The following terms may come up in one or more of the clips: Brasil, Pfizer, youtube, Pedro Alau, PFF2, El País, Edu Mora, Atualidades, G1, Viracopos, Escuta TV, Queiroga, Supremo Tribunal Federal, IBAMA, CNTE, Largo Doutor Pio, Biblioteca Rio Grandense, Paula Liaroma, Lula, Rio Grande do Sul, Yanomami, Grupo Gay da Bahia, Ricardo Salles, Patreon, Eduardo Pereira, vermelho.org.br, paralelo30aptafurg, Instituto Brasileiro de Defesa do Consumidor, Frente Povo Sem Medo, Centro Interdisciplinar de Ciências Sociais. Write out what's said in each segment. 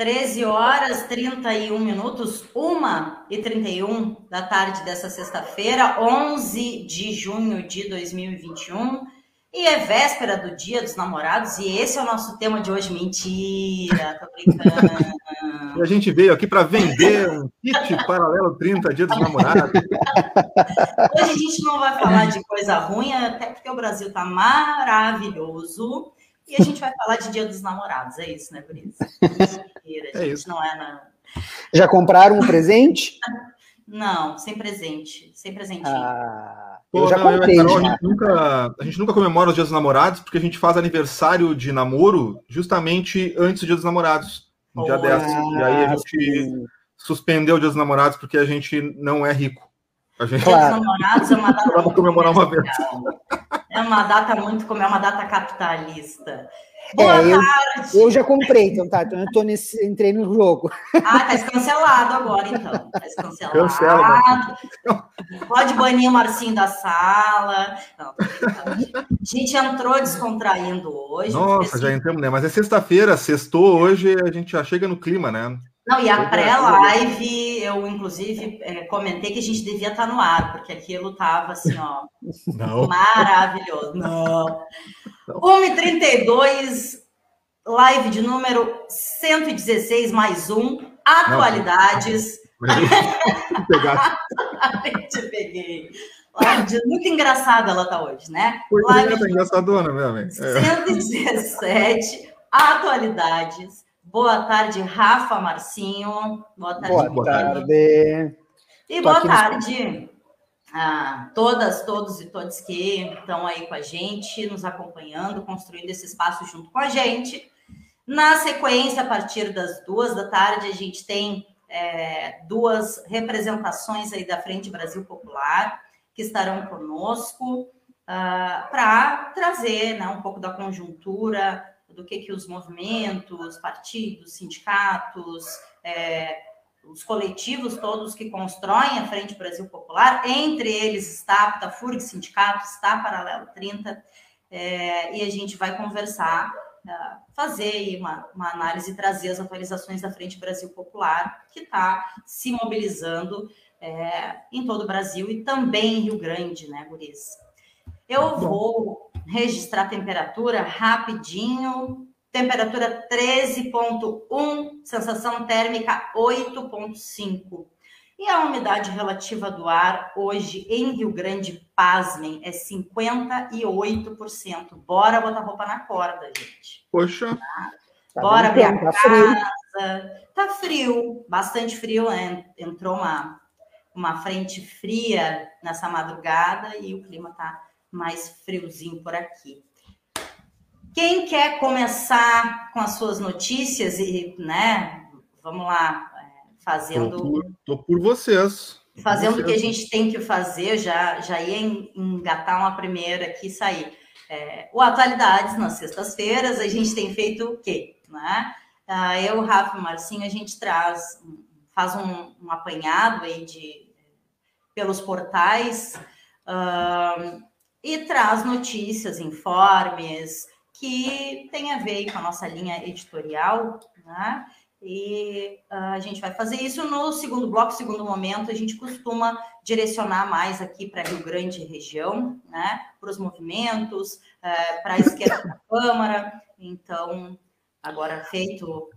13h31, 1h31 da tarde dessa sexta-feira, 11 de junho de 2021, e é véspera do Dia dos Namorados, e esse é o nosso tema de hoje. Mentira, tô brincando. E a gente veio aqui para vender um kit Paralelo 30, Dia dos Namorados. Hoje a gente não vai falar de coisa ruim, até porque o Brasil tá maravilhoso. E a gente vai falar de Dia dos Namorados, é isso, né, Brisa? Mentira, é gente, isso. Não é, não. Já compraram um presente? Não, sem presente, sem presentinho. Ah, eu já comprei, Carol, já. A gente nunca comemora os Dias dos Namorados, porque a gente faz aniversário de namoro justamente antes do Dia dos Namorados, no dia 10. E aí a gente suspendeu o Dia dos Namorados porque a gente não é rico. A gente... Claro. Dia dos Namorados é uma data comemorar uma vez. É uma data muito, como é uma data capitalista. Boa tarde. Eu já comprei, então tá. Eu tô nesse, entrei no jogo. Ah, tá cancelado agora, então. Tá cancelado. Cancela, pode banir o Marcinho da sala. Não, a gente entrou descontraindo hoje. Nossa, assim... já entramos, né? Mas é sexta-feira, sextou hoje, a gente já chega no clima, né? Não, e a pré-live, eu inclusive comentei que a gente devia estar no ar, porque aquilo estava assim, ó, não. Maravilhoso. Não. 1h32, live de número 116 mais um, Atualidades. Te peguei. Muito engraçada ela tá hoje, né? Live de engraçadona, meu amigo. 117, Atualidades. Boa tarde, Rafa Marcinho. Boa tarde. Boa tarde. E boa tarde a todas, todos e todas que estão aí com a gente, nos acompanhando, construindo esse espaço junto com a gente. Na sequência, a partir das 2 da tarde, a gente tem 2 representações aí da Frente Brasil Popular que estarão conosco para trazer, né, um pouco da conjuntura, do que os movimentos, partidos, sindicatos, os coletivos todos que constroem a Frente Brasil Popular, entre eles está a APTAFURG, sindicato, está a Paralelo 30, e a gente vai conversar, fazer uma análise e trazer as atualizações da Frente Brasil Popular, que está se mobilizando em todo o Brasil e também em Rio Grande, né, guris? Eu vou... registrar a temperatura rapidinho. Temperatura 13,1, sensação térmica 8,5. E a umidade relativa do ar hoje em Rio Grande, pasmem, é 58%. Bora botar roupa na corda, gente. Poxa. Tá? Bora abrir a casa. Tá frio, bastante frio, né? Entrou uma frente fria nessa madrugada e o clima tá mais friozinho por aqui. Quem quer começar com as suas notícias e, né, vamos lá, fazendo... Tô por vocês. Fazendo o que a gente tem que fazer, já ia engatar uma primeira aqui e sair. O Atualidades, nas sextas-feiras, a gente tem feito o quê? Né? Eu, Rafa e Marcinho, a gente faz um apanhado aí pelos portais... e traz notícias, informes, que tem a ver com a nossa linha editorial, né? E a gente vai fazer isso no segundo bloco, segundo momento, a gente costuma direcionar mais aqui para Rio Grande e região, né? Para os movimentos, para a esquerda da Câmara. Então, agora feito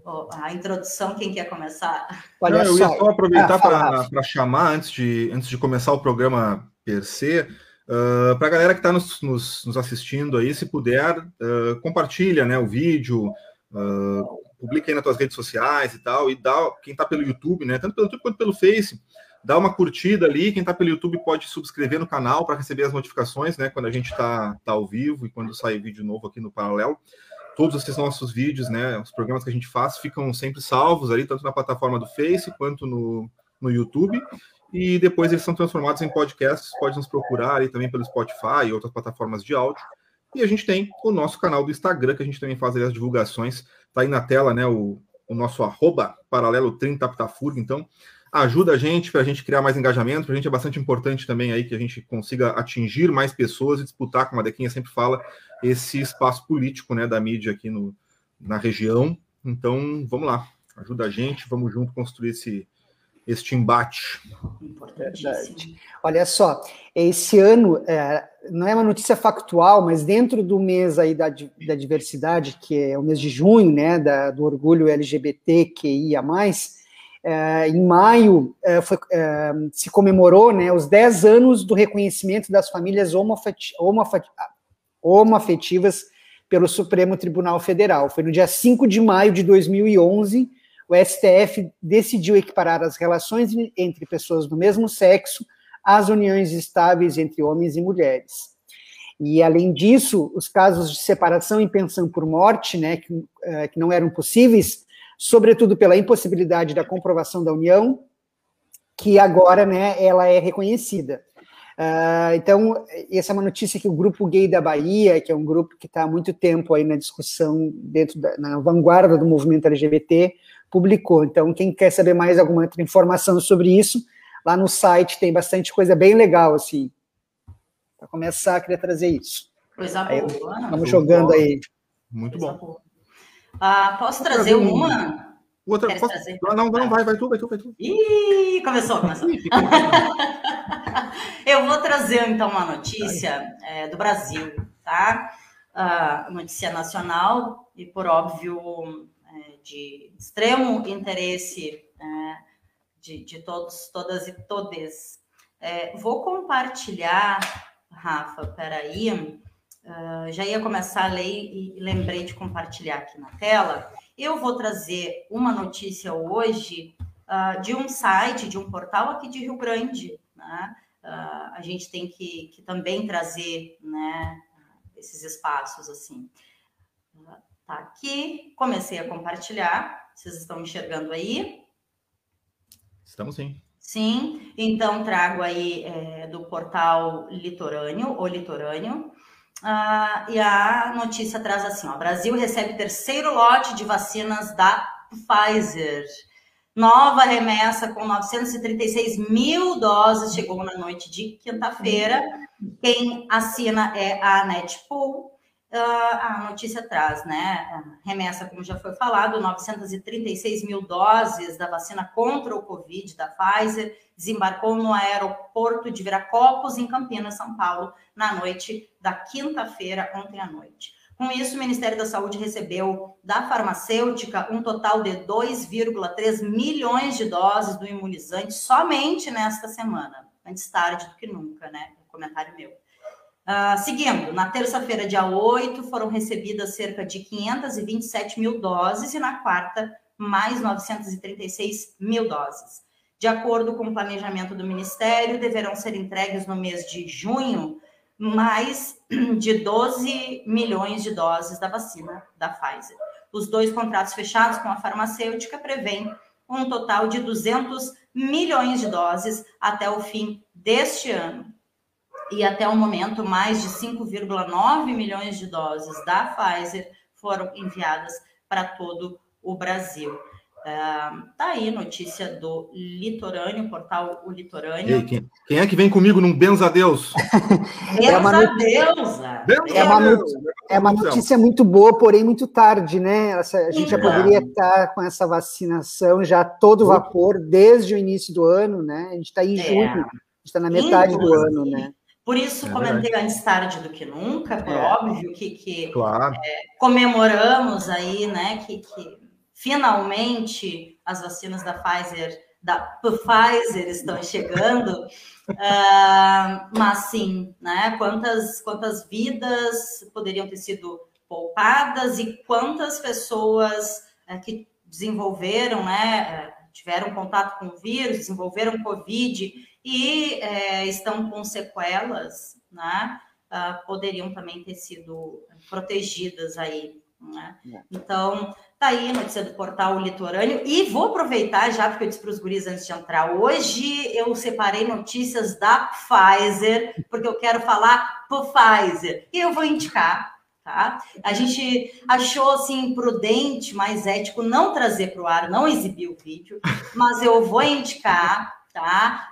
a introdução, quem quer começar? Olha, eu ia só aproveitar para chamar, antes de começar o programa per se, para a galera que está nos assistindo aí, se puder, compartilha, né, o vídeo, publica aí nas tuas redes sociais e tal, e dá, quem está pelo YouTube, né, tanto pelo YouTube quanto pelo Face, dá uma curtida ali. Quem está pelo YouTube pode subscrever no canal para receber as notificações, né, quando a gente tá ao vivo e quando sai vídeo novo aqui no Paralelo. Todos esses nossos vídeos, né, os programas que a gente faz, ficam sempre salvos ali, tanto na plataforma do Face quanto no YouTube. E depois eles são transformados em podcasts, pode nos procurar aí também pelo Spotify e outras plataformas de áudio. E a gente tem o nosso canal do Instagram, que a gente também faz ali as divulgações. Tá aí na tela, né, o nosso @ Paralelo 30 APTAFURG. Então, ajuda a gente, para a gente criar mais engajamento. Para a gente é bastante importante também aí que a gente consiga atingir mais pessoas e disputar, como a Dequinha sempre fala, esse espaço político, né, da mídia aqui na região. Então, vamos lá. Ajuda a gente, vamos junto construir este embate. Importante. Olha só, esse ano não é uma notícia factual, mas dentro do mês aí da diversidade, que é o mês de junho, né, do orgulho LGBTQIA+, em maio se comemorou, né, os 10 anos do reconhecimento das famílias homoafetivas pelo Supremo Tribunal Federal. Foi no dia 5 de maio de 2011, o STF decidiu equiparar as relações entre pessoas do mesmo sexo às uniões estáveis entre homens e mulheres. E, além disso, os casos de separação em pensão por morte, né, que não eram possíveis, sobretudo pela impossibilidade da comprovação da união, que agora, né, ela é reconhecida. Então, essa é uma notícia que o Grupo Gay da Bahia, que é um grupo que está há muito tempo aí na discussão, na vanguarda do movimento LGBT, publicou. Então, quem quer saber mais alguma outra informação sobre isso, lá no site tem bastante coisa bem legal, assim. Para começar, queria trazer isso. Coisa boa. Aí, vamos jogando boa. Aí. Muito coisa bom. Boa. Posso trazer uma? Outra, posso? Trazer? Não, vai tu. Ih, começou. Eu vou trazer, então, uma notícia do Brasil, tá? Notícia nacional e, por óbvio, de extremo interesse de todos, todas e todes. Vou compartilhar, Rafa, peraí. Já ia começar a ler e lembrei de compartilhar aqui na tela. Eu vou trazer uma notícia hoje de um site, de um portal aqui de Rio Grande. Né? A gente tem que também trazer, né, esses espaços assim. Tá aqui, comecei a compartilhar. Vocês estão enxergando aí? Estamos sim. Sim, então trago aí do portal Litorâneo, ou Litorâneo. E a notícia traz assim, ó, Brasil recebe terceiro lote de vacinas da Pfizer. Nova remessa com 936 mil doses chegou na noite de quinta-feira. Quem assina é a Netpool. A notícia traz, né, remessa, como já foi falado, 936 mil doses da vacina contra o Covid da Pfizer desembarcou no aeroporto de Viracopos, em Campinas, São Paulo, na noite da quinta-feira, ontem à noite. Com isso, o Ministério da Saúde recebeu da farmacêutica um total de 2,3 milhões de doses do imunizante somente nesta semana, antes tarde do que nunca, né, comentário meu. Seguindo, na terça-feira, dia 8, foram recebidas cerca de 527 mil doses e na quarta, mais 936 mil doses. De acordo com o planejamento do Ministério, deverão ser entregues no mês de junho mais de 12 milhões de doses da vacina da Pfizer. Os dois contratos fechados com a farmacêutica prevêem um total de 200 milhões de doses até o fim deste ano. E até o momento, mais de 5,9 milhões de doses da Pfizer foram enviadas para todo o Brasil. Tá aí notícia do Litorâneo, portal O Litorâneo. Ei, quem é que vem comigo num benza a Deus? É uma notícia muito boa, porém muito tarde, né? A gente já poderia estar com essa vacinação já a todo vapor desde o início do ano, né? A gente está em junho, a gente está na metade do ano, né? Por isso, comentei antes tarde do que nunca, por óbvio que claro. Comemoramos aí, né, que finalmente as vacinas da Pfizer estão chegando, mas sim, né, quantas vidas poderiam ter sido poupadas e quantas pessoas que desenvolveram, né, tiveram contato com o vírus, desenvolveram Covid e estão com sequelas, né, poderiam também ter sido protegidas aí, né? Então, tá aí a notícia do portal Litorâneo, e vou aproveitar já, porque eu disse para os guris antes de entrar, hoje eu separei notícias da Pfizer, porque eu quero falar Pfizer, e eu vou indicar, tá? A gente achou, assim, prudente, mais ético, não trazer para o ar, não exibir o vídeo, mas eu vou indicar, tá?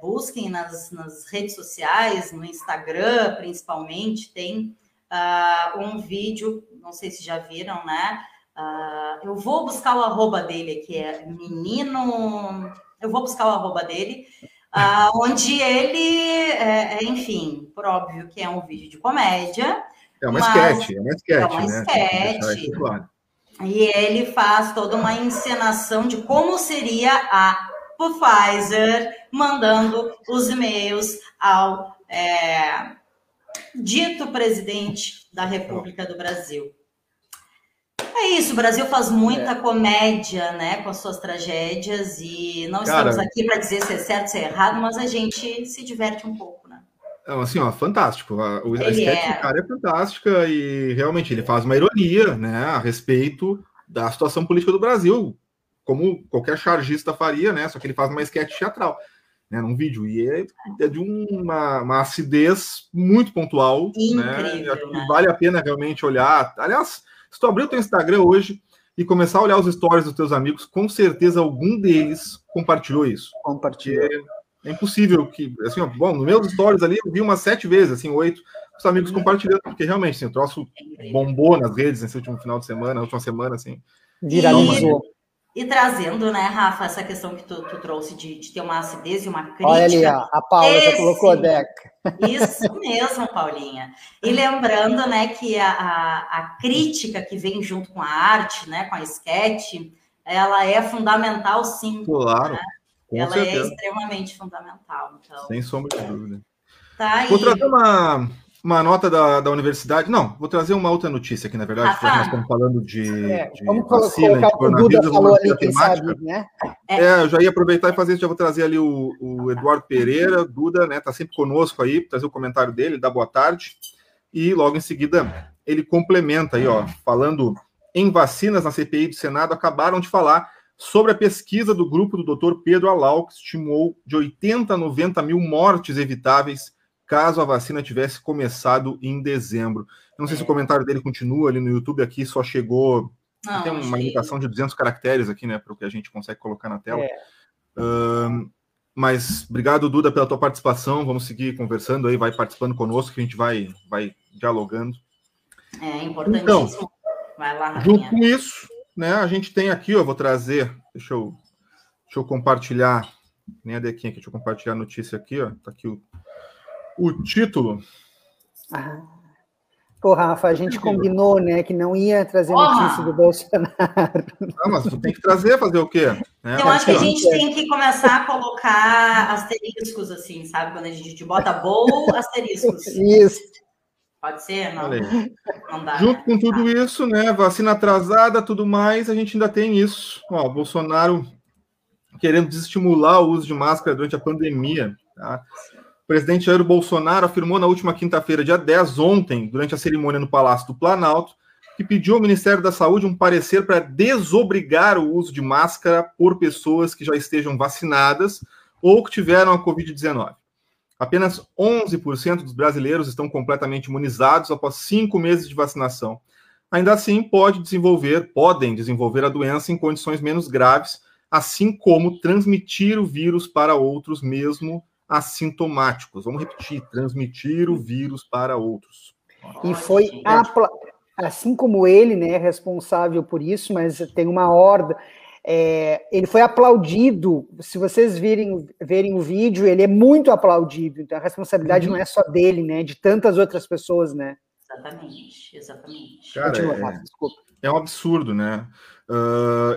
Busquem nas redes sociais, no Instagram, principalmente, tem um vídeo, não sei se já viram, né? eu vou buscar o arroba dele, que é menino... Eu vou buscar o arroba dele, onde ele, enfim, por óbvio que é um vídeo de comédia. É uma sketch, né? Claro. E ele faz toda uma encenação de como seria a Pfizer mandando os e-mails ao dito presidente da República do Brasil. É isso, o Brasil faz muita comédia, né, com as suas tragédias, e não estamos aqui para dizer se é certo, se é errado, mas a gente se diverte um pouco, né? Assim, ó, fantástico. A estética do cara é fantástica e realmente ele faz uma ironia, né, a respeito da situação política do Brasil, como qualquer chargista faria, né, só que ele faz uma esquete teatral, né, num vídeo, e é de uma acidez muito pontual. Incrível, né? Vale a pena realmente olhar. Aliás, se tu abrir o teu Instagram hoje e começar a olhar os stories dos teus amigos, com certeza algum deles compartilhou isso. Compartilhou. É impossível que... Assim, ó, bom, nos meus stories ali, eu vi umas 7 vezes, assim, 8, os amigos compartilhando, porque realmente, assim, o troço bombou nas redes nesse último final de semana, na última semana, assim. Viralizou. E trazendo, né, Rafa, essa questão que tu trouxe de ter uma acidez e uma crítica. Olha ali, a Paula já colocou a Deca. Isso mesmo, Paulinha. E lembrando, né, que a crítica que vem junto com a arte, né, com a esquete, ela é fundamental, sim. Claro. Né? Ela certeza. É extremamente fundamental. Então. Sem sombra de dúvida. Tá. Vou trazer uma nota da universidade. Não, vou trazer uma outra notícia aqui, na verdade, porque nós estamos falando de vamos vacina, colocar de coronavírus. O Duda falou ali, quem sabe, né? Eu já ia aproveitar e fazer isso, já vou trazer ali o Eduardo Pereira, Duda, né, tá sempre conosco aí, trazer o comentário dele, dá boa tarde, e logo em seguida ele complementa aí, ó, falando em vacinas na CPI do Senado, acabaram de falar sobre a pesquisa do grupo do Dr. Pedro Alau, que estimou de 80 a 90 mil mortes evitáveis caso a vacina tivesse começado em dezembro. Eu não sei se o comentário dele continua ali no YouTube, aqui só chegou... Não, tem uma limitação de 200 caracteres aqui, né, para o que a gente consegue colocar na tela. Mas obrigado, Duda, pela tua participação. Vamos seguir conversando aí, vai participando conosco, que a gente vai dialogando. É importantíssimo. Então, vai lá, junto com isso, né, a gente tem aqui, ó, vou trazer... Deixa eu compartilhar, nem a Dequinha aqui, deixa eu compartilhar a notícia aqui, ó, tá aqui o título. Pô, Rafa, a gente combinou, né, que não ia trazer notícia do Bolsonaro. Ah, mas tu tem que trazer, fazer o quê? Eu acho que a gente tem que começar a colocar asteriscos, assim, sabe? Quando a gente bota asteriscos. Isso. Pode ser? Não, não dá. Junto com tudo isso, né, vacina atrasada, tudo mais, a gente ainda tem isso. Ó, Bolsonaro querendo desestimular o uso de máscara durante a pandemia, tá? O presidente Jair Bolsonaro afirmou na última quinta-feira, dia 10, ontem, durante a cerimônia no Palácio do Planalto, que pediu ao Ministério da Saúde um parecer para desobrigar o uso de máscara por pessoas que já estejam vacinadas ou que tiveram a Covid-19. Apenas 11% dos brasileiros estão completamente imunizados após 5 meses de vacinação. Ainda assim, podem desenvolver a doença em condições menos graves, assim como transmitir o vírus para outros mesmo assintomáticos. Vamos repetir, transmitir o vírus para outros. E foi, assim como ele, né, responsável por isso, mas tem uma horda, ele foi aplaudido, se vocês verem o vídeo, ele é muito aplaudido, então a responsabilidade não é só dele, né, de tantas outras pessoas, né. Exatamente. Cara, é um absurdo, né?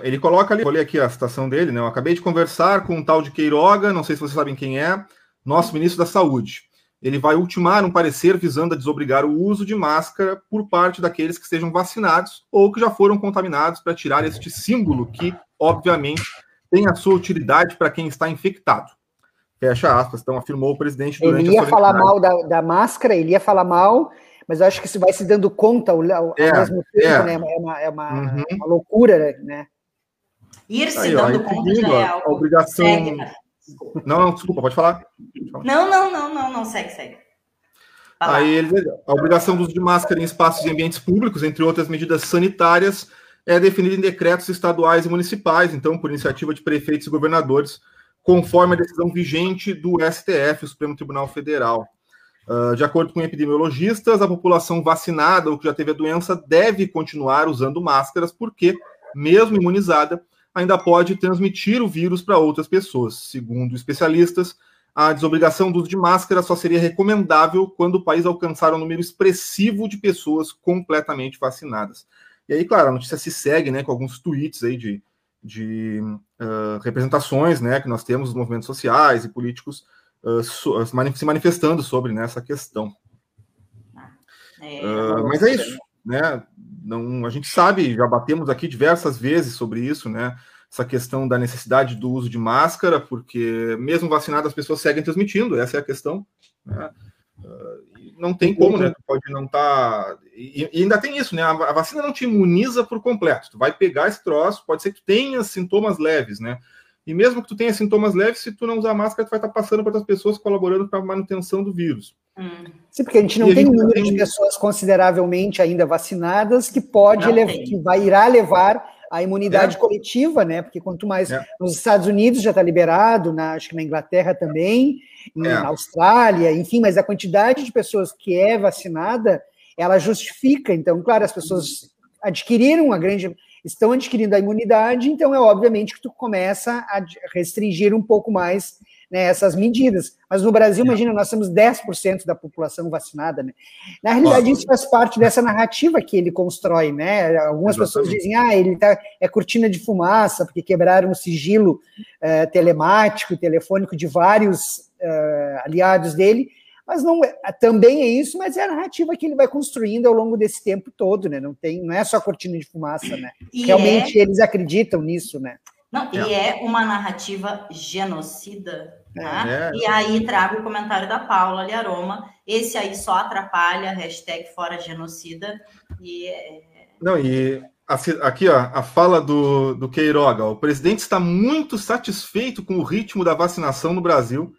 Ele coloca ali, vou ler aqui a citação dele, né? Eu acabei de conversar com um tal de Queiroga, não sei se vocês sabem quem é, nosso ministro da Saúde. Ele vai ultimar um parecer visando a desobrigar o uso de máscara por parte daqueles que estejam vacinados ou que já foram contaminados para tirar este símbolo que, obviamente, tem a sua utilidade para quem está infectado. Fecha aspas, então afirmou o presidente durante a solenidade. Ele ia falar mal da máscara, ele ia falar mal, mas eu acho que isso vai se dando conta ao mesmo tempo, né? É uma loucura, né? Ir se dando conta já é algo. A obrigação... Não, desculpa, pode falar. Não, segue. Aí a obrigação do uso de máscara em espaços e ambientes públicos, entre outras medidas sanitárias, é definida em decretos estaduais e municipais, então, por iniciativa de prefeitos e governadores, conforme a decisão vigente do STF, o Supremo Tribunal Federal. De acordo com epidemiologistas, a população vacinada ou que já teve a doença deve continuar usando máscaras porque mesmo imunizada, ainda pode transmitir o vírus para outras pessoas. Segundo especialistas, a desobrigação do uso de máscara só seria recomendável quando o país alcançar um número expressivo de pessoas completamente vacinadas. E aí, claro, a notícia se segue, né, com alguns tweets aí de representações, né, que nós temos dos movimentos sociais e políticos se manifestando sobre, né, essa questão. Mas é isso, né? Não, a gente sabe, já batemos aqui diversas vezes sobre isso, né? Essa questão da necessidade do uso de máscara, porque mesmo vacinadas as pessoas seguem transmitindo, essa é a questão, né? Não tem como, né? Tu pode não estar... E ainda tem isso, né? A vacina não te imuniza por completo. Tu vai pegar esse troço, pode ser que tu tenha sintomas leves, né? E mesmo que tu tenha sintomas leves, se tu não usar máscara, tu vai estar passando para outras pessoas, colaborando para a manutenção do vírus. Sim, porque a gente não tem número de pessoas consideravelmente ainda vacinadas que pode irá levar a imunidade coletiva, né? Porque quanto mais... Nos Estados Unidos já está liberado, acho que na Inglaterra também, na Austrália, enfim, mas a quantidade de pessoas que é vacinada, ela justifica. Então, claro, as pessoas adquiriram uma grande... estão adquirindo a imunidade, então é obviamente que tu começa a restringir um pouco mais, né, essas medidas. Mas no Brasil, imagina, nós temos 10% da população vacinada, né? Na realidade, isso faz parte dessa narrativa que ele constrói, né? Algumas pessoas dizem, ele tá, é cortina de fumaça, porque quebraram o sigilo telemático, telefônico de vários aliados dele. Mas não, também é isso, mas é a narrativa que ele vai construindo ao longo desse tempo todo, né? Não é só cortina de fumaça, né? Realmente eles acreditam nisso, né? Não, e é uma narrativa genocida, né? E aí trago o comentário da Paula Liaroma, esse aí só atrapalha, #foragenocida. Não, e aqui, ó, a fala do Queiroga, o presidente está muito satisfeito com o ritmo da vacinação no Brasil,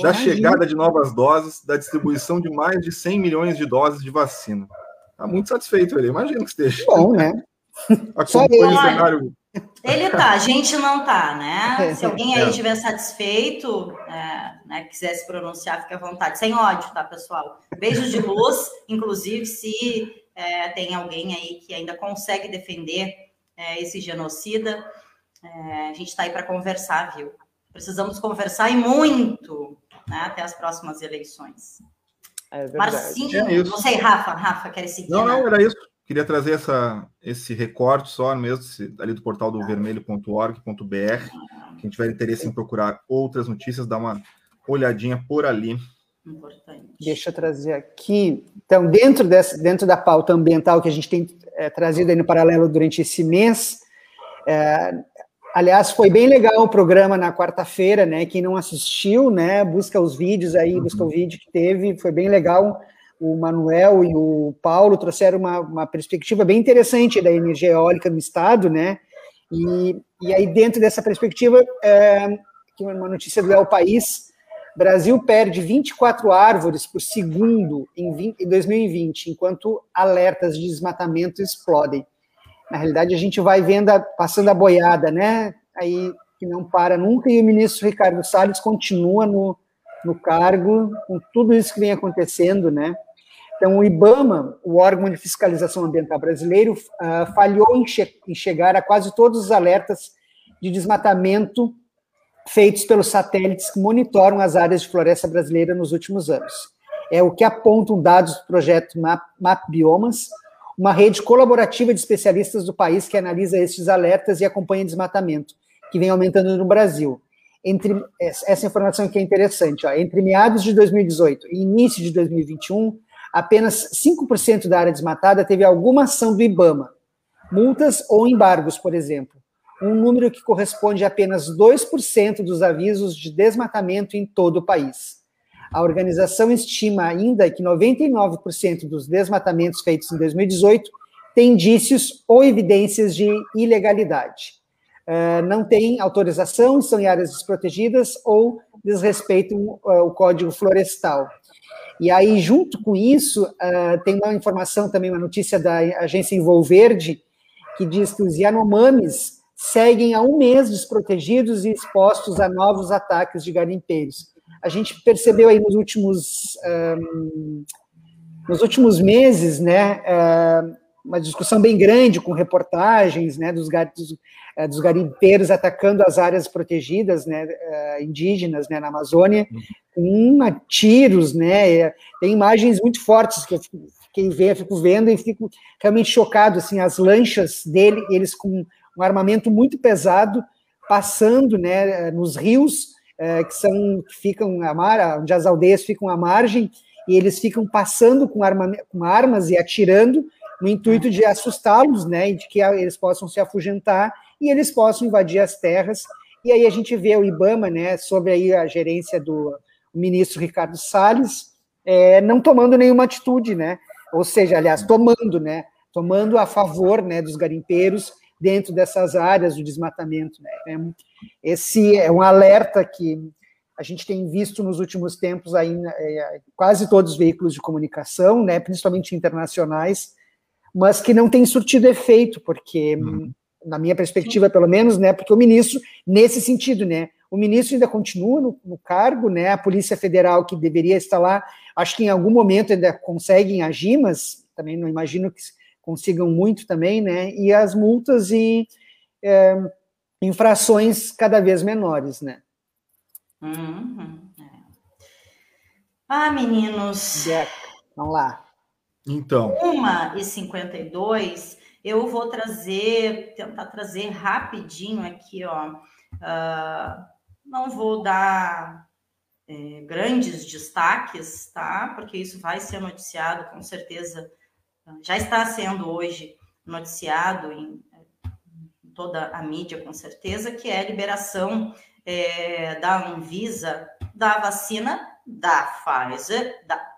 da chegada de novas doses, da distribuição de mais de 100 milhões de doses de vacina. Está muito satisfeito ele, imagino que esteja. Bom, né? Acompanha o cenário. Ele tá, a gente não tá, né? Se alguém aí estiver satisfeito, né, quiser se pronunciar, fica à vontade. Sem ódio, tá, pessoal? Beijos de luz, inclusive, se tem alguém aí que ainda consegue defender esse genocida, a gente está aí para conversar, viu? Precisamos conversar e muito, né, até as próximas eleições. É verdade. Marcinho, você e Rafa quer seguir? Não, era isso. Queria trazer esse recorte só mesmo, ali do portal do vermelho.org.br. Quem tiver interesse em procurar outras notícias, dá uma olhadinha por ali. Importante. Deixa eu trazer aqui. Então, dentro da pauta ambiental que a gente tem trazido aí no Paralelo durante esse mês, aliás, foi bem legal o programa na quarta-feira, né? Quem não assistiu, né? Busca os vídeos aí, busca o vídeo que teve. Foi bem legal. O Manuel e o Paulo trouxeram uma perspectiva bem interessante da energia eólica no estado, né? E aí, dentro dessa perspectiva, uma notícia do El País: Brasil perde 24 árvores por segundo em 2020, enquanto alertas de desmatamento explodem. Na realidade, a gente vai vendo, passando a boiada, né? Aí que não para nunca, e o ministro Ricardo Salles continua no cargo, com tudo isso que vem acontecendo, né? Então, o IBAMA, o órgão de fiscalização ambiental brasileiro, falhou em chegar a quase todos os alertas de desmatamento feitos pelos satélites que monitoram as áreas de floresta brasileira nos últimos anos. É o que apontam dados do projeto Map Biomas, uma rede colaborativa de especialistas do país que analisa estes alertas e acompanha desmatamento, que vem aumentando no Brasil. Essa informação aqui é interessante. Ó, entre meados de 2018 e início de 2021, apenas 5% da área desmatada teve alguma ação do IBAMA, multas ou embargos, por exemplo. Um número que corresponde a apenas 2% dos avisos de desmatamento em todo o país. A organização estima ainda que 99% dos desmatamentos feitos em 2018 têm indícios ou evidências de ilegalidade. Não têm autorização, estão em áreas desprotegidas ou desrespeitam o Código Florestal. E aí, junto com isso, tem uma informação também, uma notícia da agência Envolverde, que diz que os Yanomamis seguem há um mês desprotegidos e expostos a novos ataques de garimpeiros. A gente percebeu aí nos últimos meses, né, uma discussão bem grande com reportagens, né, dos garimpeiros atacando as áreas protegidas, né, indígenas, né, na Amazônia, com tiros, né, tem imagens muito fortes que quem vê, eu fico vendo e fico realmente chocado, assim, as lanchas dele, eles com um armamento muito pesado, passando, né, nos rios, que ficam à margem, onde as aldeias ficam à margem, e eles ficam passando com armas e atirando, no intuito de assustá-los, né, e de que eles possam se afugentar e eles possam invadir as terras. E aí a gente vê o IBAMA, né, sobre aí a gerência do ministro Ricardo Salles, não tomando nenhuma atitude, né, ou seja, aliás, tomando a favor, né, dos garimpeiros dentro dessas áreas do desmatamento, né. Esse é um alerta que a gente tem visto nos últimos tempos aí, quase todos os veículos de comunicação, né, principalmente internacionais, mas que não tem surtido efeito, porque, na minha perspectiva, pelo menos, né, porque o ministro, nesse sentido, né, o ministro ainda continua no cargo, né, a Polícia Federal, que deveria estar lá, acho que em algum momento ainda conseguem agir, mas também não imagino que consigam muito também, né, e as multas e infrações cada vez menores, né. Ah, meninos. Yeah. Vamos lá. Então. 1h52, eu vou tentar trazer rapidinho aqui, ó. Não vou dar grandes destaques, tá? Porque isso vai ser noticiado, com certeza. Já está sendo hoje noticiado em toda a mídia, com certeza, que é a liberação da Anvisa da vacina da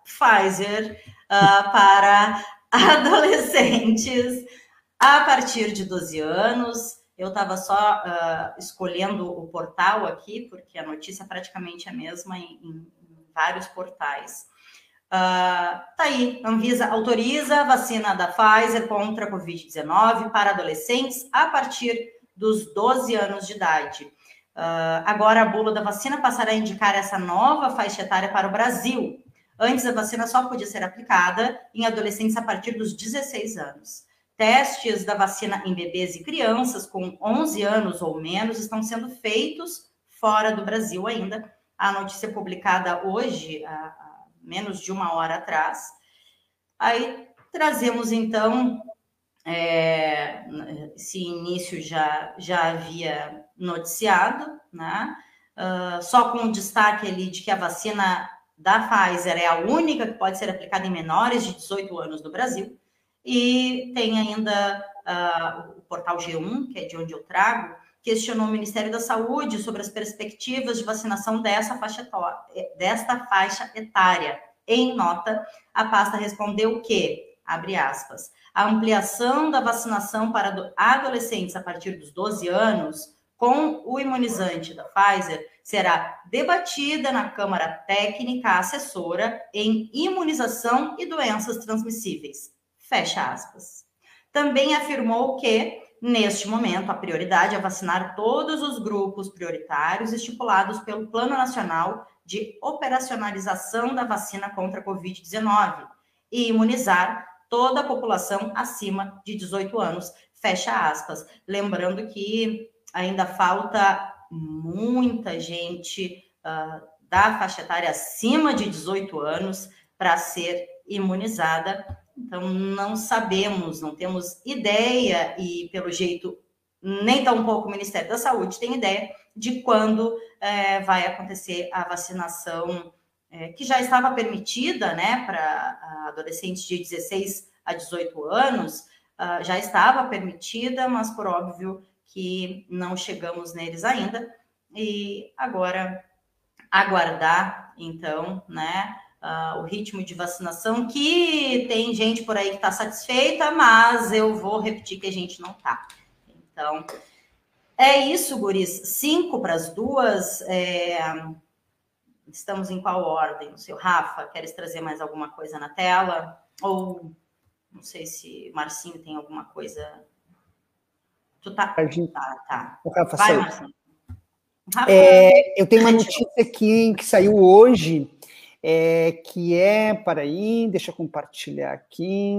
Pfizer, para adolescentes a partir de 12 anos. Eu estava só escolhendo o portal aqui, porque a notícia praticamente é a mesma em vários portais. Tá aí, Anvisa autoriza a vacina da Pfizer contra a Covid-19 para adolescentes a partir dos 12 anos de idade. Agora, a bula da vacina passará a indicar essa nova faixa etária para o Brasil. Antes, a vacina só podia ser aplicada em adolescentes a partir dos 16 anos. Testes da vacina em bebês e crianças com 11 anos ou menos estão sendo feitos fora do Brasil ainda. A notícia publicada hoje, há menos de 1 hora atrás. Aí trazemos, então, esse início já havia noticiado, né? Só com o destaque ali de que a vacina da Pfizer é a única que pode ser aplicada em menores de 18 anos no Brasil, e tem ainda o portal G1, que é de onde eu trago, questionou o Ministério da Saúde sobre as perspectivas de vacinação desta faixa etária. Em nota, a pasta respondeu que, abre aspas, a ampliação da vacinação para adolescentes a partir dos 12 anos com o imunizante da Pfizer será debatida na Câmara Técnica Assessora em Imunização e Doenças Transmissíveis. Fecha aspas. Também afirmou que, neste momento, a prioridade é vacinar todos os grupos prioritários estipulados pelo Plano Nacional de Operacionalização da Vacina contra a Covid-19 e imunizar toda a população acima de 18 anos. Fecha aspas. Lembrando que ainda falta muita gente da faixa etária acima de 18 anos para ser imunizada. Então, não sabemos, não temos ideia, e pelo jeito, nem tampouco o Ministério da Saúde tem ideia de quando vai acontecer a vacinação que já estava permitida, né, para adolescentes de 16 a 18 anos, já estava permitida, mas por óbvio que não chegamos neles ainda, e agora aguardar, então, né, o ritmo de vacinação, que tem gente por aí que está satisfeita, mas eu vou repetir que a gente não está. Então, é isso, guris, 1:55, estamos em qual ordem? O seu Rafa, queres trazer mais alguma coisa na tela? Ou, não sei se Marcinho tem alguma coisa... Tu tá? Tá. O Rafa, vai, Marcinho. Rafa, eu tenho uma notícia aqui que saiu hoje, que é, para aí, deixa eu compartilhar aqui,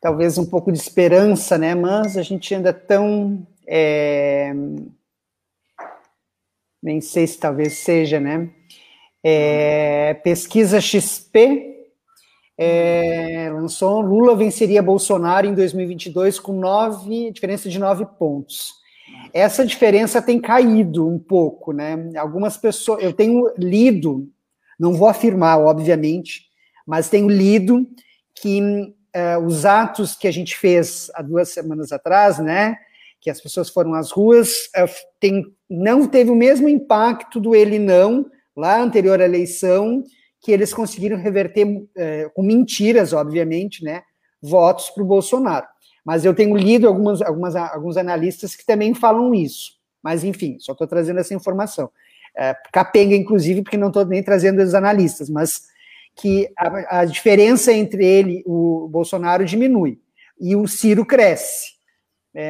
talvez um pouco de esperança, né? Mas a gente ainda tão... nem sei se talvez seja, né? Pesquisa XP lançou: Lula venceria Bolsonaro em 2022 com diferença de 9 pontos. Essa diferença tem caído um pouco, né? Algumas pessoas... Eu tenho lido, não vou afirmar, obviamente, mas tenho lido que os atos que a gente fez há 2 semanas atrás, né, que as pessoas foram às ruas, não teve o mesmo impacto do ele não, lá anterior à eleição, que eles conseguiram reverter, com mentiras, obviamente, né, votos para o Bolsonaro. Mas eu tenho lido alguns analistas que também falam isso. Mas, enfim, só estou trazendo essa informação. Capenga, inclusive, porque não estou nem trazendo os analistas, mas que a diferença entre ele, o Bolsonaro, diminui, e o Ciro cresce,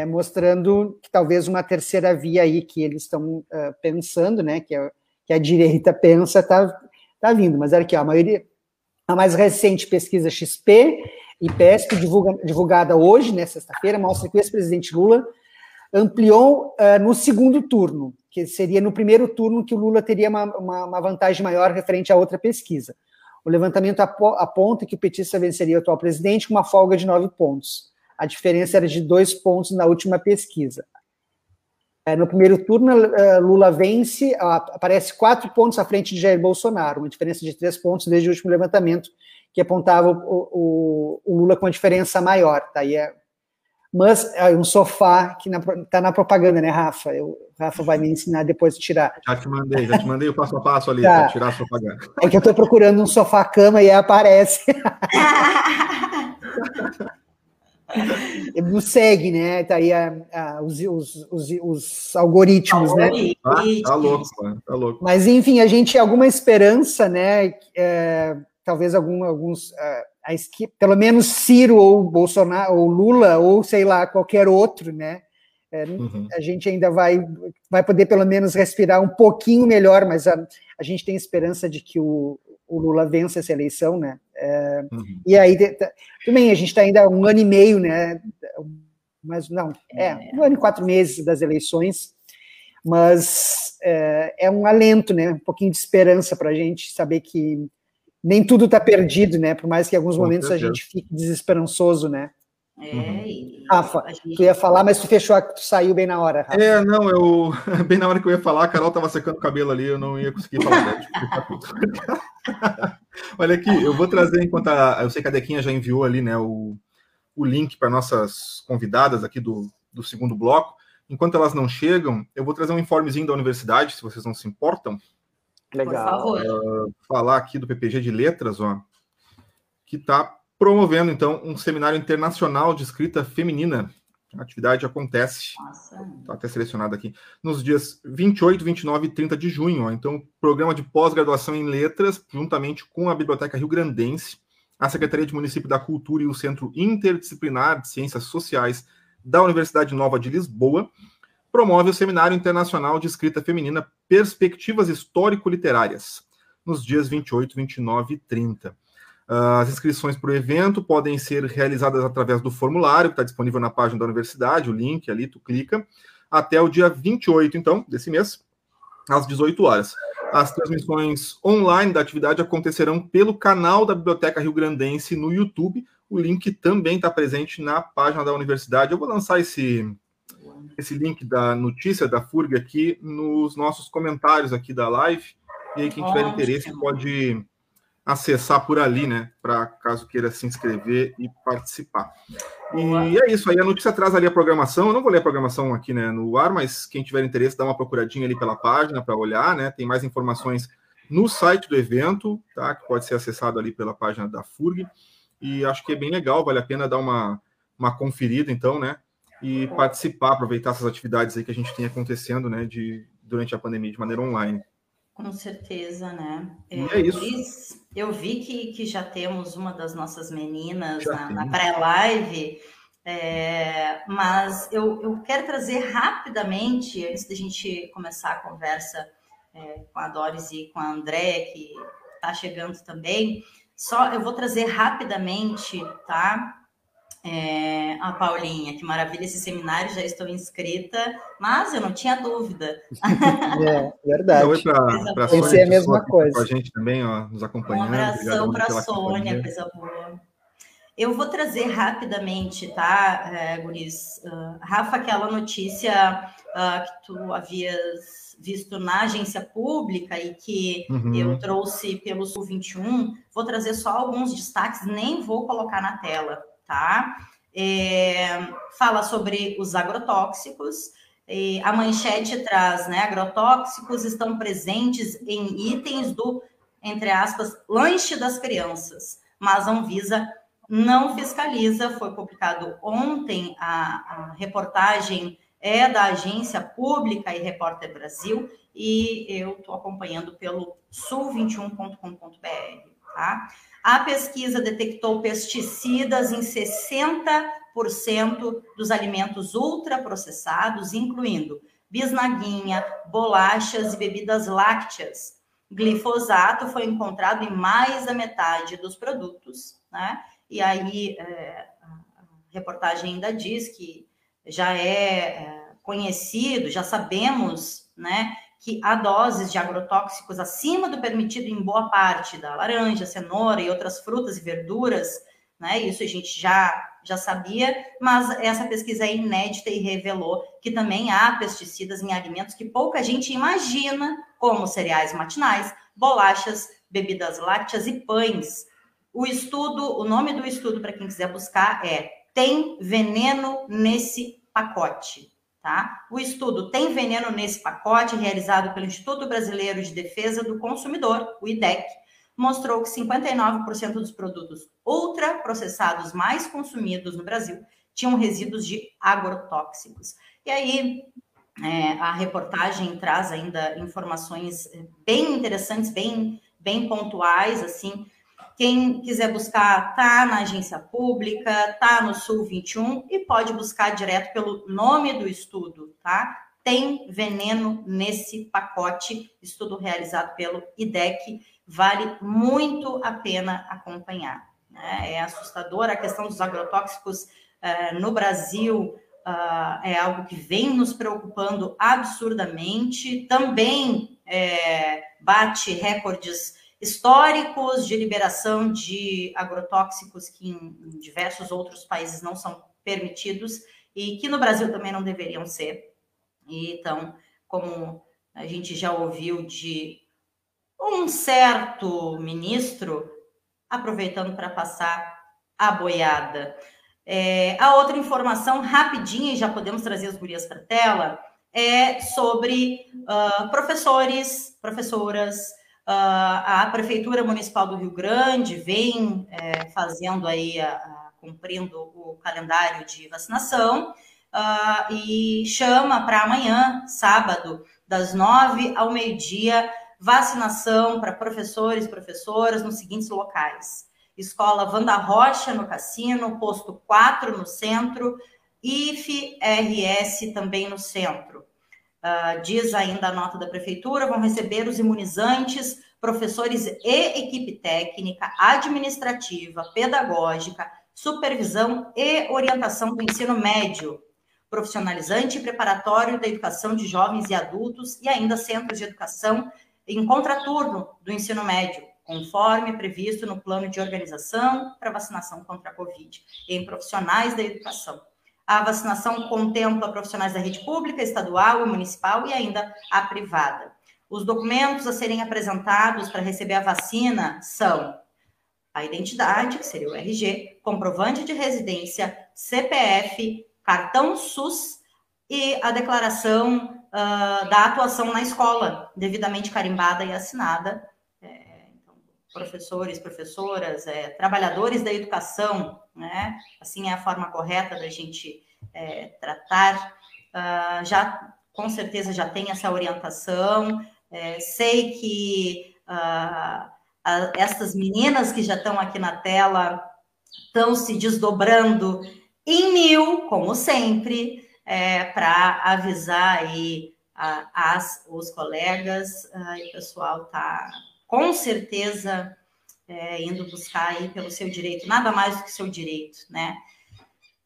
mostrando que talvez uma terceira via aí que eles estão pensando, né, que a direita pensa, tá vindo. Mas olha aqui, ó, a mais recente pesquisa XP e PESP, divulgada hoje, né, sexta-feira, mostra que o ex-presidente Lula ampliou no segundo turno, que seria no primeiro turno que o Lula teria uma vantagem maior referente a outra pesquisa. O levantamento aponta que o petista venceria o atual presidente com uma folga de 9 pontos. A diferença era de 2 pontos na última pesquisa. No primeiro turno, Lula vence, aparece 4 pontos à frente de Jair Bolsonaro, uma diferença de 3 pontos desde o último levantamento, que apontava o Lula com a diferença maior. Tá? Mas é um sofá que está na propaganda, né, Rafa? O Rafa vai me ensinar depois de tirar. Já te mandei o passo a passo ali, tá, para tirar a propaganda. É que eu estou procurando um sofá-cama e aí aparece. Não segue, né? Tá aí os algoritmos, né? Tá louco, mano. Tá louco. Mas, enfim, a gente tem alguma esperança, né? Talvez alguns... pelo menos Ciro ou Bolsonaro ou Lula ou sei lá qualquer outro, né? A gente ainda vai poder pelo menos respirar um pouquinho melhor, mas a gente tem esperança de que o Lula vença essa eleição, né? E aí também a gente está ainda 1 ano e meio, né? Mas não, 1 ano e 4 meses das eleições, mas é um alento, né? Um pouquinho de esperança para a gente saber que nem tudo está perdido, né? Por mais que em alguns momentos a gente fique desesperançoso, né? Rafa, tu ia falar, mas tu saiu bem na hora, Rafa. Não, bem na hora que eu ia falar, a Carol estava secando o cabelo ali, eu não ia conseguir falar. Olha aqui, eu vou trazer, enquanto eu sei que a Dequinha já enviou ali, né, o link para nossas convidadas aqui do segundo bloco. Enquanto elas não chegam, eu vou trazer um informezinho da universidade, se vocês não se importam. Legal. Por favor. Falar aqui do PPG de Letras, ó, que está promovendo, então, um seminário internacional de escrita feminina. A atividade acontece, está até selecionada aqui, nos dias 28, 29 e 30 de junho. Ó. Então, programa de pós-graduação em letras, juntamente com a Biblioteca Rio Grandense, a Secretaria de Município da Cultura e o Centro Interdisciplinar de Ciências Sociais da Universidade Nova de Lisboa, promove o Seminário Internacional de Escrita Feminina Perspectivas Histórico-Literárias, nos dias 28, 29 e 30. As inscrições para o evento podem ser realizadas através do formulário, que está disponível na página da universidade, o link ali, tu clica, até o dia 28, então, desse mês, às 18 horas. As transmissões online da atividade acontecerão pelo canal da Biblioteca Rio Grandense no YouTube, o link também está presente na página da universidade. Eu vou lançar esse link da notícia da FURG aqui nos nossos comentários aqui da live, e aí quem tiver interesse pode acessar por ali, né, para caso queira se inscrever e participar. E é isso, aí a notícia traz ali a programação. Eu não vou ler a programação aqui, né, no ar, mas quem tiver interesse dá uma procuradinha ali pela página para olhar, né, tem mais informações no site do evento, tá, que pode ser acessado ali pela página da FURG, e acho que é bem legal, vale a pena dar uma conferida, então, né, e participar, aproveitar essas atividades aí que a gente tem acontecendo, né, durante a pandemia de maneira online. Com certeza, né? É isso. Luiz, eu vi que já temos uma das nossas meninas na pré-live, mas eu quero trazer rapidamente, antes da gente começar a conversa com a Doris e com a Andréia, que está chegando também, eu vou trazer rapidamente, tá? A Paulinha, que maravilha esse seminário, já estou inscrita, mas eu não tinha dúvida. É, verdade. Oi para a Sônia, com a gente também, ó, nos acompanhando. Um abração para a Sônia, coisa boa. Eu vou trazer rapidamente, tá, Guris? Rafa, aquela notícia que tu havias visto na agência pública e que eu trouxe pelo Sul 21, vou trazer só alguns destaques, nem vou colocar na tela, tá? Fala sobre os agrotóxicos, a manchete traz, né, agrotóxicos estão presentes em itens do, entre aspas, lanche das crianças, mas a Anvisa não fiscaliza. Foi publicado ontem a reportagem da Agência Pública e Repórter Brasil, e eu estou acompanhando pelo sul21.com.br. Tá? A pesquisa detectou pesticidas em 60% dos alimentos ultraprocessados, incluindo bisnaguinha, bolachas e bebidas lácteas. Glifosato foi encontrado em mais da metade dos produtos, né? E aí a reportagem ainda diz que já é conhecido, já sabemos, né, que há doses de agrotóxicos acima do permitido em boa parte da laranja, cenoura e outras frutas e verduras, né? Isso a gente já sabia, mas essa pesquisa é inédita e revelou que também há pesticidas em alimentos que pouca gente imagina, como cereais matinais, bolachas, bebidas lácteas e pães. O estudo, o nome do estudo, para quem quiser buscar, é Tem Veneno Nesse Pacote. Tá? O estudo Tem Veneno Nesse Pacote, realizado pelo Instituto Brasileiro de Defesa do Consumidor, o IDEC, mostrou que 59% dos produtos ultraprocessados mais consumidos no Brasil tinham resíduos de agrotóxicos. E aí, a reportagem traz ainda informações bem interessantes, bem pontuais, assim. Quem quiser buscar, tá na Agência Pública, tá no Sul 21 e pode buscar direto pelo nome do estudo, tá? Tem Veneno Nesse Pacote, estudo realizado pelo IDEC, vale muito a pena acompanhar, né? É assustadora a questão dos agrotóxicos no Brasil, é algo que vem nos preocupando absurdamente, também bate recordes históricos de liberação de agrotóxicos que em diversos outros países não são permitidos e que no Brasil também não deveriam ser. Então, como a gente já ouviu de um certo ministro, aproveitando para passar a boiada. A outra informação, rapidinha, e já podemos trazer as gurias para a tela, é sobre professores, professoras. A Prefeitura Municipal do Rio Grande vem fazendo aí, cumprindo o calendário de vacinação e chama para amanhã, sábado, das 9h ao meio-dia, vacinação para professores e professoras nos seguintes locais: Escola Vanda Rocha, no Cassino, Posto 4, no centro, IFRS também no centro. Diz ainda a nota da prefeitura, vão receber os imunizantes, professores e equipe técnica, administrativa, pedagógica, supervisão e orientação do ensino médio, profissionalizante e preparatório da educação de jovens e adultos e ainda centros de educação em contraturno do ensino médio, conforme previsto no plano de organização para vacinação contra a Covid em profissionais da educação. A vacinação contempla profissionais da rede pública, estadual e municipal e ainda a privada. Os documentos a serem apresentados para receber a vacina são a identidade, que seria o RG, comprovante de residência, CPF, cartão SUS e a declaração da atuação na escola, devidamente carimbada e assinada. Então, professores, professoras, trabalhadores da educação, né? Assim é a forma correta da gente tratar. Já com certeza já tem essa orientação. Sei que essas meninas que já estão aqui na tela estão se desdobrando em mil, como sempre, para avisar aí os colegas. E o pessoal está com certeza indo buscar aí pelo seu direito, nada mais do que seu direito, né?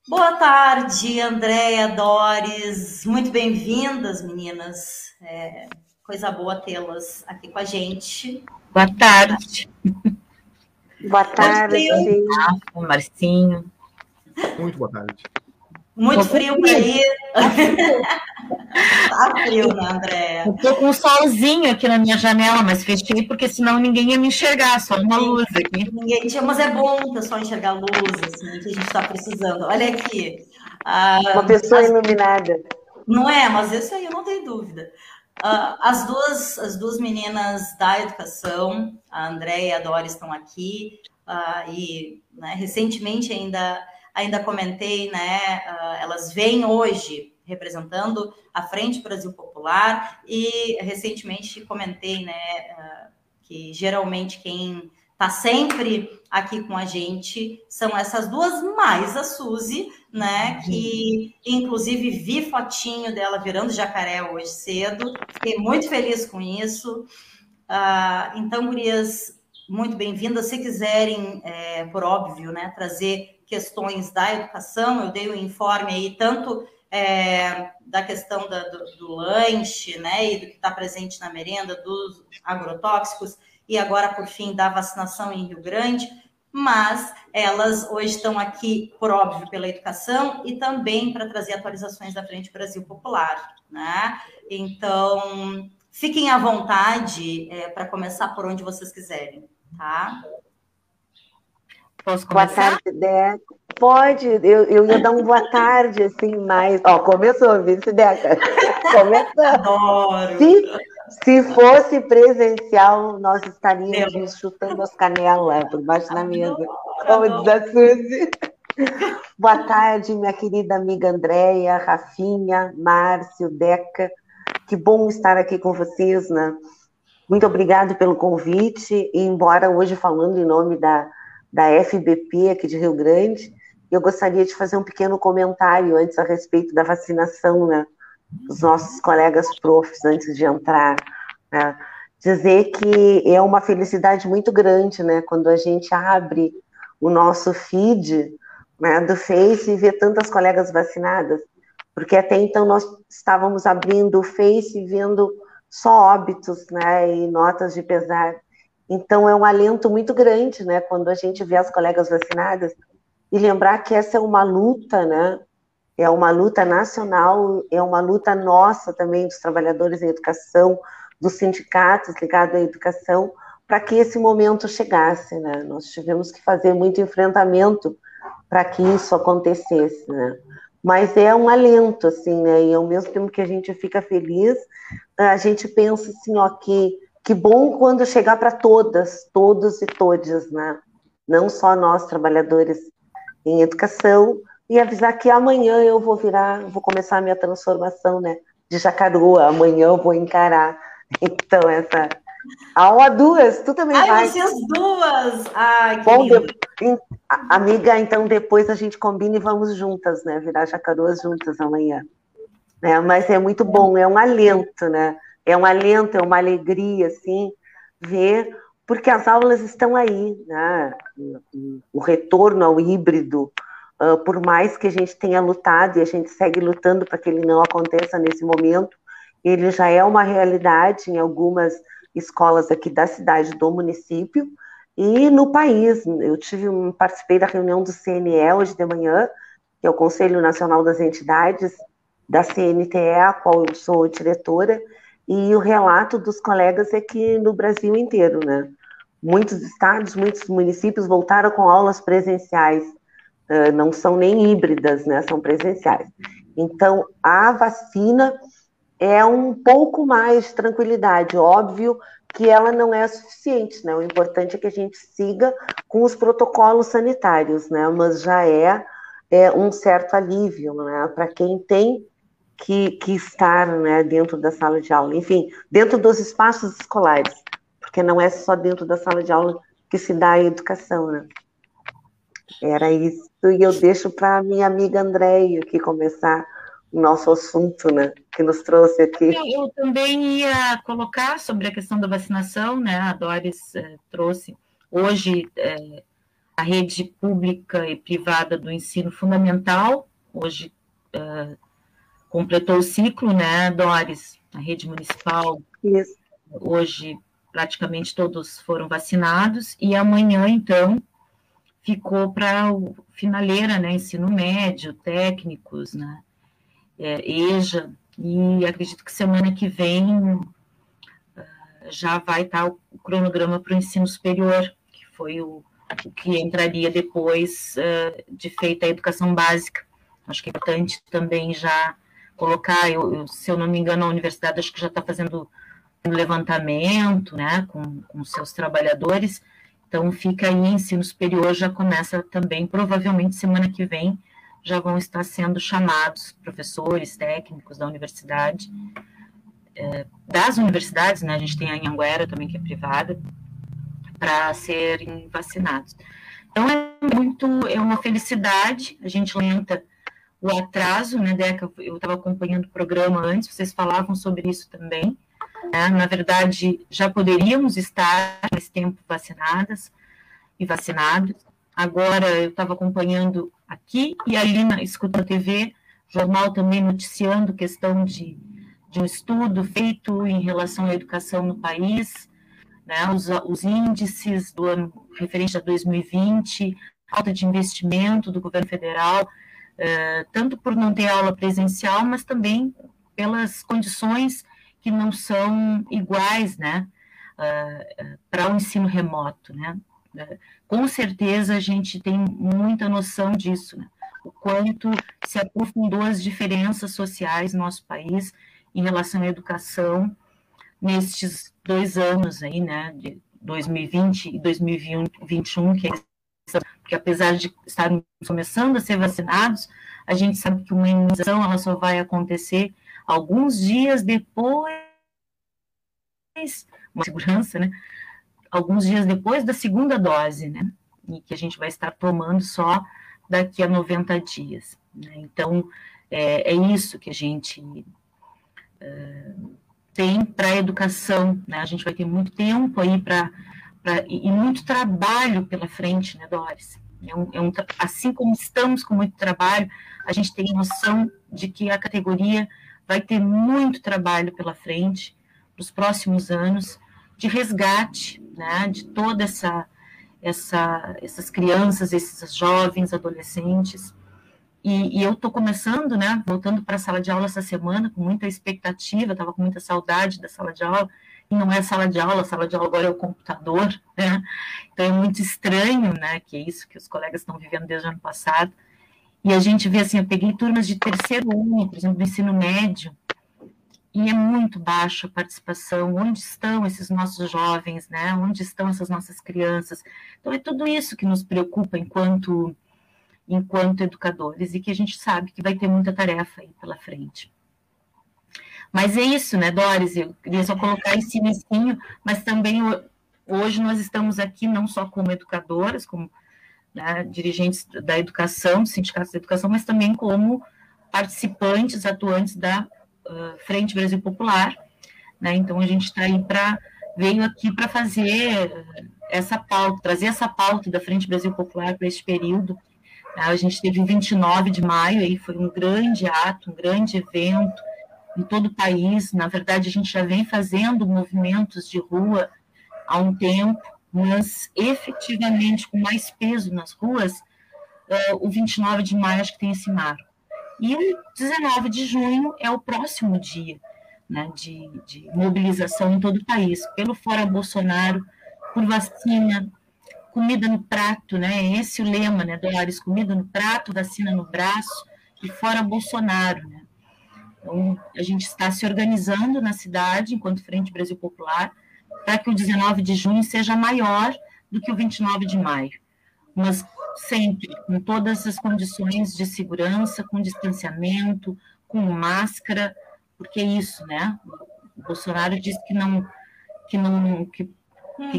Boa tarde, Andréia, Doris, muito bem-vindas, meninas. Coisa boa tê-las aqui com a gente. Boa tarde. Boa tarde. Marcinho. Muito boa tarde. Muito frio por aí. Tá frio, né, Andréia? Eu tô com um solzinho aqui na minha janela, mas fechei porque senão ninguém ia me enxergar, só uma luz aqui. Ninguém tinha, mas é bom o pessoal enxergar luz, assim, que a gente tá precisando. Olha aqui. Uma pessoa iluminada. Não é, mas isso aí eu não tenho dúvida. As duas meninas da educação, a Andréia e a Doris, estão aqui, e né, recentemente ainda comentei, né, elas vêm hoje representando a Frente Brasil Popular, e recentemente comentei, né, que geralmente quem está sempre aqui com a gente são essas duas, mais a Suzy, né, que inclusive vi fotinho dela virando jacaré hoje cedo, fiquei muito feliz com isso. Então, gurias, muito bem-vindas. Se quiserem, por óbvio, né, trazer questões da educação, eu dei um informe aí, tanto da questão do lanche, né, e do que está presente na merenda, dos agrotóxicos, e agora, por fim, da vacinação em Rio Grande, mas elas hoje estão aqui, por óbvio, pela educação e também para trazer atualizações da Frente Brasil Popular, né? Então, fiquem à vontade para começar por onde vocês quiserem, tá? Posso começar? Boa tarde, Deca. Pode, eu ia dar um boa tarde, assim, mais... Ó, começou, vice Deca. Começou. Adoro. Se fosse presencial, nós estaríamos chutando as canelas por baixo da mesa. Como diz a Suzy. Boa tarde, minha querida amiga Andréia, Rafinha, Márcio, Deca. Que bom estar aqui com vocês, né? Muito obrigada pelo convite. E embora hoje falando em nome da FBP aqui de Rio Grande, eu gostaria de fazer um pequeno comentário antes a respeito da vacinação, né? Os nossos colegas profs, antes de entrar, né? Dizer que é uma felicidade muito grande, né? Quando a gente abre o nosso feed, né, do Face e vê tantas colegas vacinadas, porque até então nós estávamos abrindo o Face e vendo só óbitos, né, e notas de pesar. Então, é um alento muito grande, né, quando a gente vê as colegas vacinadas, e lembrar que essa é uma luta, né, é uma luta nacional, é uma luta nossa também, dos trabalhadores em educação, dos sindicatos ligados à educação, para que esse momento chegasse, né, nós tivemos que fazer muito enfrentamento para que isso acontecesse, né, mas é um alento, assim, né, e ao mesmo tempo que a gente fica feliz, a gente pensa assim, ó, que bom quando chegar para todas, todos e todas, né? Não só nós, trabalhadores em educação, e avisar que amanhã eu vou começar a minha transformação, né? De jacaroa, amanhã eu vou encarar. Então, essa... Há duas, tu também vai. Ai, vocês duas! Ai, bom, amiga, então depois a gente combina e vamos juntas, né? Virar jacaroas juntas amanhã. Né? Mas é muito bom, é um alento, né? É um alento, é uma alegria, assim, ver, porque as aulas estão aí, né? O retorno ao híbrido, por mais que a gente tenha lutado, e a gente segue lutando para que ele não aconteça nesse momento, ele já é uma realidade em algumas escolas aqui da cidade, do município, e no país. Eu participei da reunião do CNE hoje de manhã, que é o Conselho Nacional das Entidades, da CNTE, a qual eu sou diretora, e o relato dos colegas é que no Brasil inteiro, né? Muitos estados, muitos municípios voltaram com aulas presenciais, não são nem híbridas, né? São presenciais. Então, a vacina é um pouco mais de tranquilidade. Óbvio que ela não é suficiente, né? O importante é que a gente siga com os protocolos sanitários, né? Mas já é um certo alívio, né? Para quem tem que estar, né, dentro da sala de aula, enfim, dentro dos espaços escolares, porque não é só dentro da sala de aula que se dá a educação, né? Era isso, e eu deixo para a minha amiga Andréia aqui começar o nosso assunto, né, que nos trouxe aqui. Eu também ia colocar sobre a questão da vacinação, né, a Doris trouxe hoje a rede pública e privada do ensino fundamental, hoje completou o ciclo, né, Doris, a rede municipal, isso. Hoje praticamente todos foram vacinados, e amanhã, então, ficou para a finaleira, né, ensino médio, técnicos, né, EJA, e acredito que semana que vem já vai estar o cronograma para o ensino superior, que foi o que entraria depois de feita a educação básica. Acho que é importante também já colocar, se eu não me engano, a universidade acho que já está fazendo um levantamento, né, com seus trabalhadores, então fica aí, ensino superior já começa também, provavelmente semana que vem já vão estar sendo chamados professores, técnicos da universidade, das universidades, né, a gente tem a Anhanguera também, que é privada, para serem vacinados. Então, é uma felicidade, a gente lamenta o atraso, né, Deca, eu estava acompanhando o programa antes, vocês falavam sobre isso também, né, na verdade, já poderíamos estar nesse tempo vacinadas e vacinados, agora eu estava acompanhando aqui e ali na Escuta TV, jornal também noticiando questão de um estudo feito em relação à educação no país, né, os índices do ano referente a 2020, falta de investimento do governo federal, tanto por não ter aula presencial, mas também pelas condições que não são iguais, né, para o ensino remoto, né. Com certeza a gente tem muita noção disso, né, o quanto se aprofundou as diferenças sociais no nosso país em relação à educação nestes 2 anos aí, né, de 2020 e 2021, que apesar de estarmos começando a ser vacinados, a gente sabe que uma imunização ela só vai acontecer alguns dias depois, uma segurança, né, alguns dias depois da segunda dose, né, e que a gente vai estar tomando só daqui a 90 dias, né, então é isso que a gente... tem para a educação, né? A gente vai ter muito tempo aí e muito trabalho pela frente, né, Doris? Assim como estamos com muito trabalho, a gente tem noção de que a categoria vai ter muito trabalho pela frente nos próximos anos de resgate, né, de toda essas crianças, esses jovens, adolescentes. E eu estou começando, né, voltando para a sala de aula essa semana, com muita expectativa, estava com muita saudade da sala de aula, e não é a sala de aula agora é o computador, né, então é muito estranho, né, que é isso que os colegas estão vivendo desde o ano passado, e a gente vê assim, eu peguei turmas de terceiro ano, por exemplo, do ensino médio, e é muito baixa a participação, onde estão esses nossos jovens, né, onde estão essas nossas crianças, então é tudo isso que nos preocupa enquanto educadores, e que a gente sabe que vai ter muita tarefa aí pela frente. Mas é isso, né, Doris? Eu queria só colocar esse início, mas também hoje nós estamos aqui não só como educadoras, como, né, dirigentes da educação, sindicatos da educação, mas também como participantes, atuantes da Frente Brasil Popular, né? Então a gente está aí veio aqui para fazer essa pauta, trazer essa pauta da Frente Brasil Popular para este período. A gente teve em 29 de maio, aí foi um grande ato, um grande evento em todo o país. Na verdade, a gente já vem fazendo movimentos de rua há um tempo, mas efetivamente com mais peso nas ruas, o 29 de maio acho que tem esse marco. E o 19 de junho é o próximo dia, né, de mobilização em todo o país, pelo Fora Bolsonaro, por vacina, comida no prato, né? Esse é o lema, né, Doris? Comida no prato, vacina no braço e fora Bolsonaro, né? Então, a gente está se organizando na cidade, enquanto Frente Brasil Popular, para que o 19 de junho seja maior do que o 29 de maio. Mas sempre, com todas as condições de segurança, com distanciamento, com máscara, porque é isso, né? O Bolsonaro disse que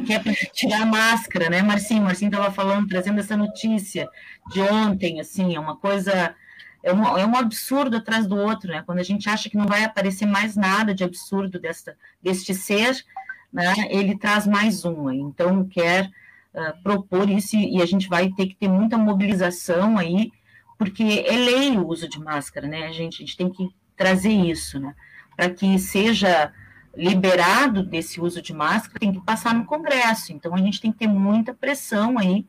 quer tirar a máscara, né, Marcinho? Marcinho estava falando, trazendo essa notícia de ontem, assim, é uma coisa, é um absurdo atrás do outro, né, quando a gente acha que não vai aparecer mais nada de absurdo deste ser, né, ele traz mais uma, então quer propor isso, e a gente vai ter que ter muita mobilização aí, porque é lei o uso de máscara, né, a gente tem que trazer isso, né, para que seja liberado desse uso de máscara, tem que passar no Congresso, então a gente tem que ter muita pressão aí,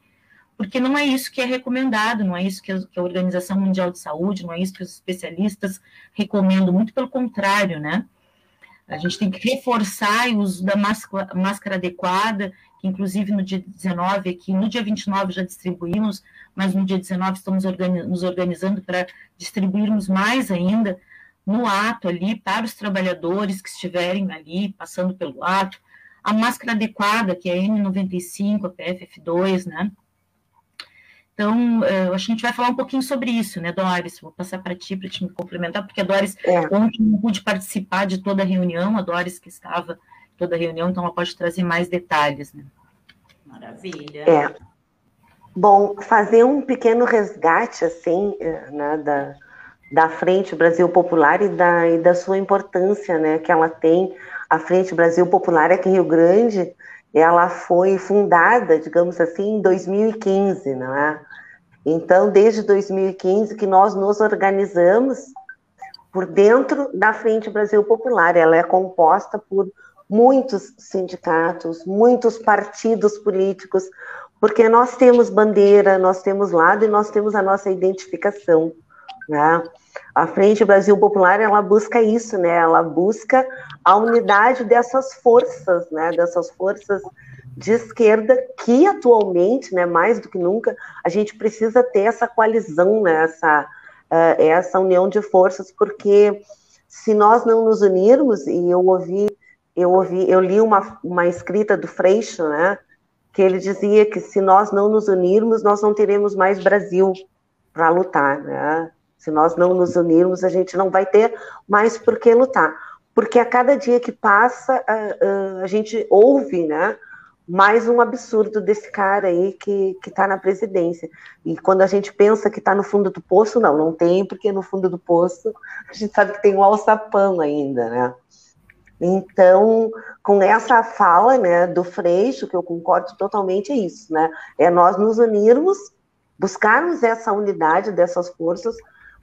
porque não é isso que é recomendado, não é isso que a Organização Mundial de Saúde, não é isso que os especialistas recomendam, muito pelo contrário, né? A gente tem que reforçar o uso da máscara adequada, que inclusive no dia 19 aqui, no dia 29 já distribuímos, mas no dia 19 estamos nos organizando para distribuirmos mais ainda no ato ali, para os trabalhadores que estiverem ali, passando pelo ato, a máscara adequada, que é a N95, a PFF2, né? Então, a gente vai falar um pouquinho sobre isso, né, Doris? Vou passar para te complementar, porque a Doris, ontem não pude participar de toda a reunião, a Doris que estava em toda a reunião, então ela pode trazer mais detalhes, né? Maravilha. É. Bom, fazer um pequeno resgate, assim, né, da Frente Brasil Popular e da sua importância, né, que ela tem. A Frente Brasil Popular aqui em Rio Grande, ela foi fundada, digamos assim, em 2015, não é? Então, desde 2015 que nós nos organizamos por dentro da Frente Brasil Popular. Ela é composta por muitos sindicatos, muitos partidos políticos, porque nós temos bandeira, nós temos lado e nós temos a nossa identificação, né? A Frente Brasil Popular, ela busca isso, né? Ela busca a unidade dessas forças, né? Dessas forças de esquerda que atualmente, né? Mais do que nunca, a gente precisa ter essa coalizão, né? Essa união de forças, porque se nós não nos unirmos, e eu li uma escrita do Freixo, né? Que ele dizia que se nós não nos unirmos, nós não teremos mais Brasil para lutar, né? Se nós não nos unirmos, a gente não vai ter mais por que lutar. Porque a cada dia que passa, a gente ouve, né, mais um absurdo desse cara aí que está na presidência. E quando a gente pensa que está no fundo do poço, não tem, porque no fundo do poço a gente sabe que tem um alçapão ainda, né? Então, com essa fala, né, do Freixo, que eu concordo totalmente, é isso, né? É nós nos unirmos, buscarmos essa unidade dessas forças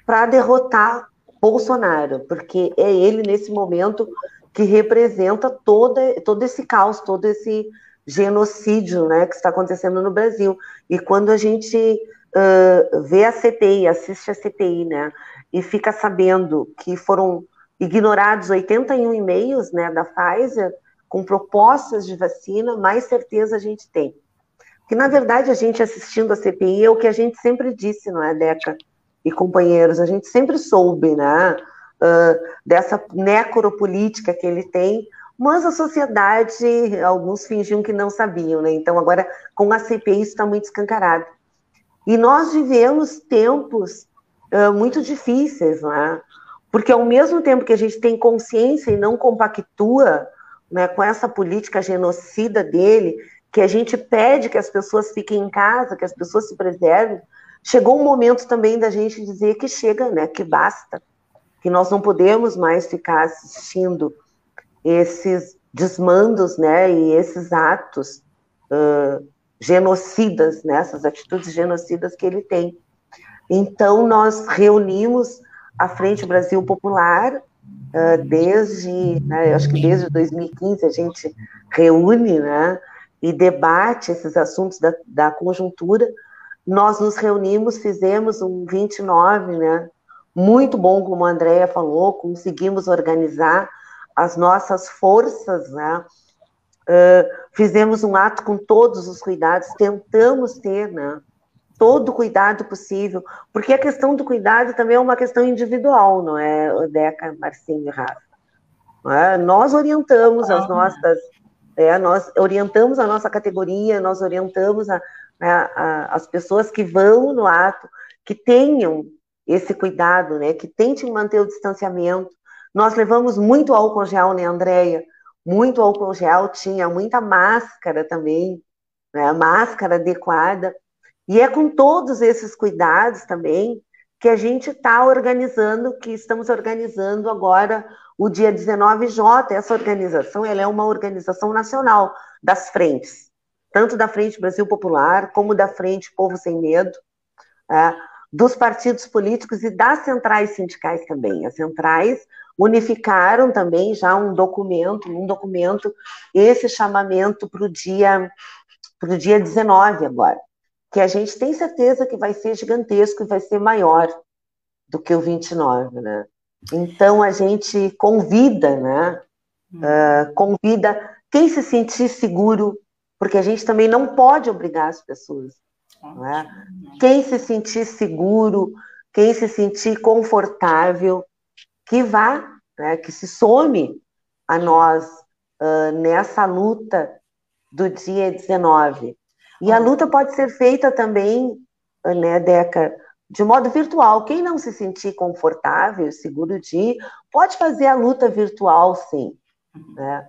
para derrotar Bolsonaro, porque é ele, nesse momento, que representa todo esse caos, todo esse genocídio, né, que está acontecendo no Brasil. E quando a gente vê a CPI, assiste a CPI, né, e fica sabendo que foram ignorados 81 e-mails, né, da Pfizer, com propostas de vacina, mais certeza a gente tem. Porque, na verdade, a gente assistindo a CPI é o que a gente sempre disse, não é, Deca? E companheiros, a gente sempre soube, né, dessa necropolítica que ele tem, mas a sociedade, alguns fingiam que não sabiam, né, então agora com a CPI isso está muito escancarado. E nós vivemos tempos muito difíceis, né, porque ao mesmo tempo que a gente tem consciência e não compactua, né, com essa política genocida dele, que a gente pede que as pessoas fiquem em casa, que as pessoas se preservem, chegou um momento também da gente dizer que chega, né, que basta, que nós não podemos mais ficar assistindo esses desmandos, né, e esses atos genocidas, né, essas atitudes genocidas que ele tem. Então, nós reunimos a Frente Brasil Popular desde, né, acho que desde 2015 a gente reúne, né, e debate esses assuntos da conjuntura. Nós nos reunimos, fizemos um 29, né, muito bom, como a Andrea falou, conseguimos organizar as nossas forças, né, fizemos um ato com todos os cuidados, tentamos ter, né, todo o cuidado possível, porque a questão do cuidado também é uma questão individual, não é, Odeca, Marcinho e Rafa? Nós orientamos as nossas... nós orientamos a nossa categoria, nós orientamos as pessoas que vão no ato, que tenham esse cuidado, né, que tentem manter o distanciamento. Nós levamos muito álcool gel, né, Andréia? Muito álcool gel, tinha muita máscara também, né, máscara adequada. E é com todos esses cuidados também que a gente está organizando, que estamos organizando agora o dia 19J. Essa organização, ela é uma organização nacional das frentes. tanto da Frente Brasil Popular, como da Frente Povo Sem Medo, dos partidos políticos e das centrais sindicais também. As centrais unificaram também já um documento, esse chamamento para o dia 19 agora, que a gente tem certeza que vai ser gigantesco e vai ser maior do que o 29, né? Então, a gente convida, né? Convida quem se sentir seguro, porque a gente também não pode obrigar as pessoas. Não é? Quem se sentir seguro, quem se sentir confortável, que vá, né? Que se some a nós nessa luta do dia 19. E a luta pode ser feita também, né, Deca, de modo virtual. Quem não se sentir confortável, seguro de ir, pode fazer a luta virtual, sim. Né?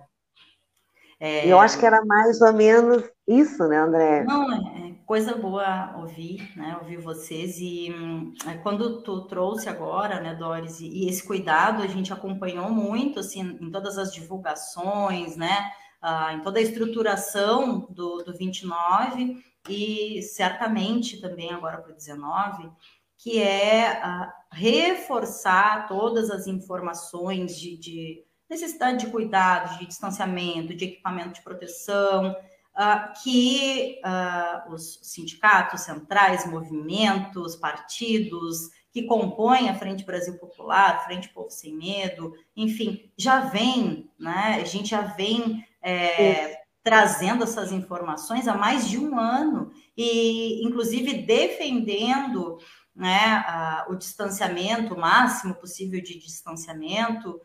Eu acho que era mais ou menos isso, né, André? Não, é coisa boa ouvir, né, ouvir vocês, e quando tu trouxe agora, né, Doris, e esse cuidado a gente acompanhou muito, assim, em todas as divulgações, né, em toda a estruturação do 29, e certamente também agora para o 19, que é reforçar todas as informações de necessidade de cuidado, de distanciamento, de equipamento de proteção, que os sindicatos, centrais, movimentos, partidos que compõem a Frente Brasil Popular, Frente Povo Sem Medo, enfim, já vem, né? A gente já vem trazendo essas informações há mais de um ano e, inclusive, defendendo, né, o distanciamento, o máximo possível de distanciamento,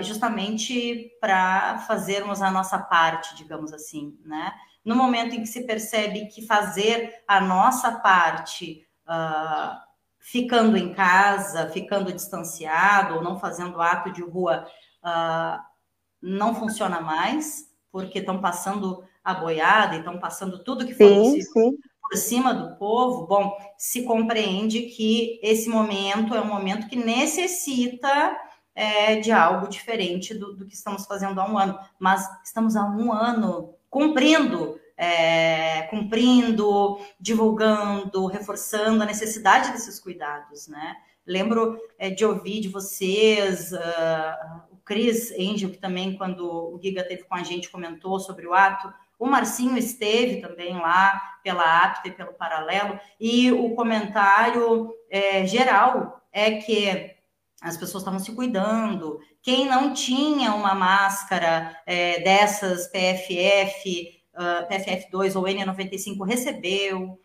justamente para fazermos a nossa parte, digamos assim, né? No momento em que se percebe que fazer a nossa parte, ficando em casa, ficando distanciado ou não fazendo ato de rua, não funciona mais, porque estão passando a boiada, estão passando tudo que foi possível por cima do povo. Bom, se compreende que esse momento é um momento que necessita de algo diferente do que estamos fazendo há um ano, mas estamos há um ano cumprindo, divulgando, reforçando a necessidade desses cuidados, né? Lembro de ouvir de vocês, o Cris Angel, que também, quando o Giga esteve com a gente, comentou sobre o ato, o Marcinho esteve também lá pela APTA e pelo Paralelo, e o comentário geral é que as pessoas estavam se cuidando. Quem não tinha uma máscara dessas PFF, PFF2 ou N95 recebeu.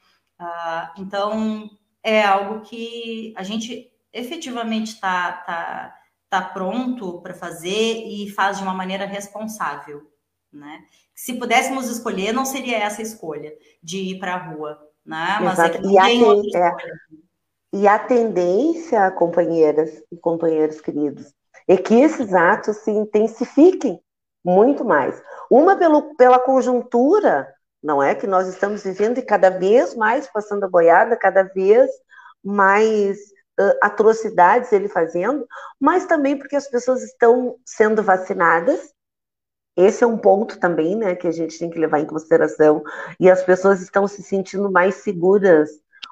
Então, é algo que a gente efetivamente está pronto para fazer e faz de uma maneira responsável, né? Se pudéssemos escolher, não seria essa a escolha de ir para a rua, né? Mas é que não tem outra escolha. E a tendência, companheiras e companheiros queridos, é que esses atos se intensifiquem muito mais. Uma pela conjuntura, não é? Que nós estamos vivendo, e cada vez mais passando a boiada, cada vez mais atrocidades ele fazendo, mas também porque as pessoas estão sendo vacinadas. Esse é um ponto também, né, que a gente tem que levar em consideração. E as pessoas estão se sentindo mais seguras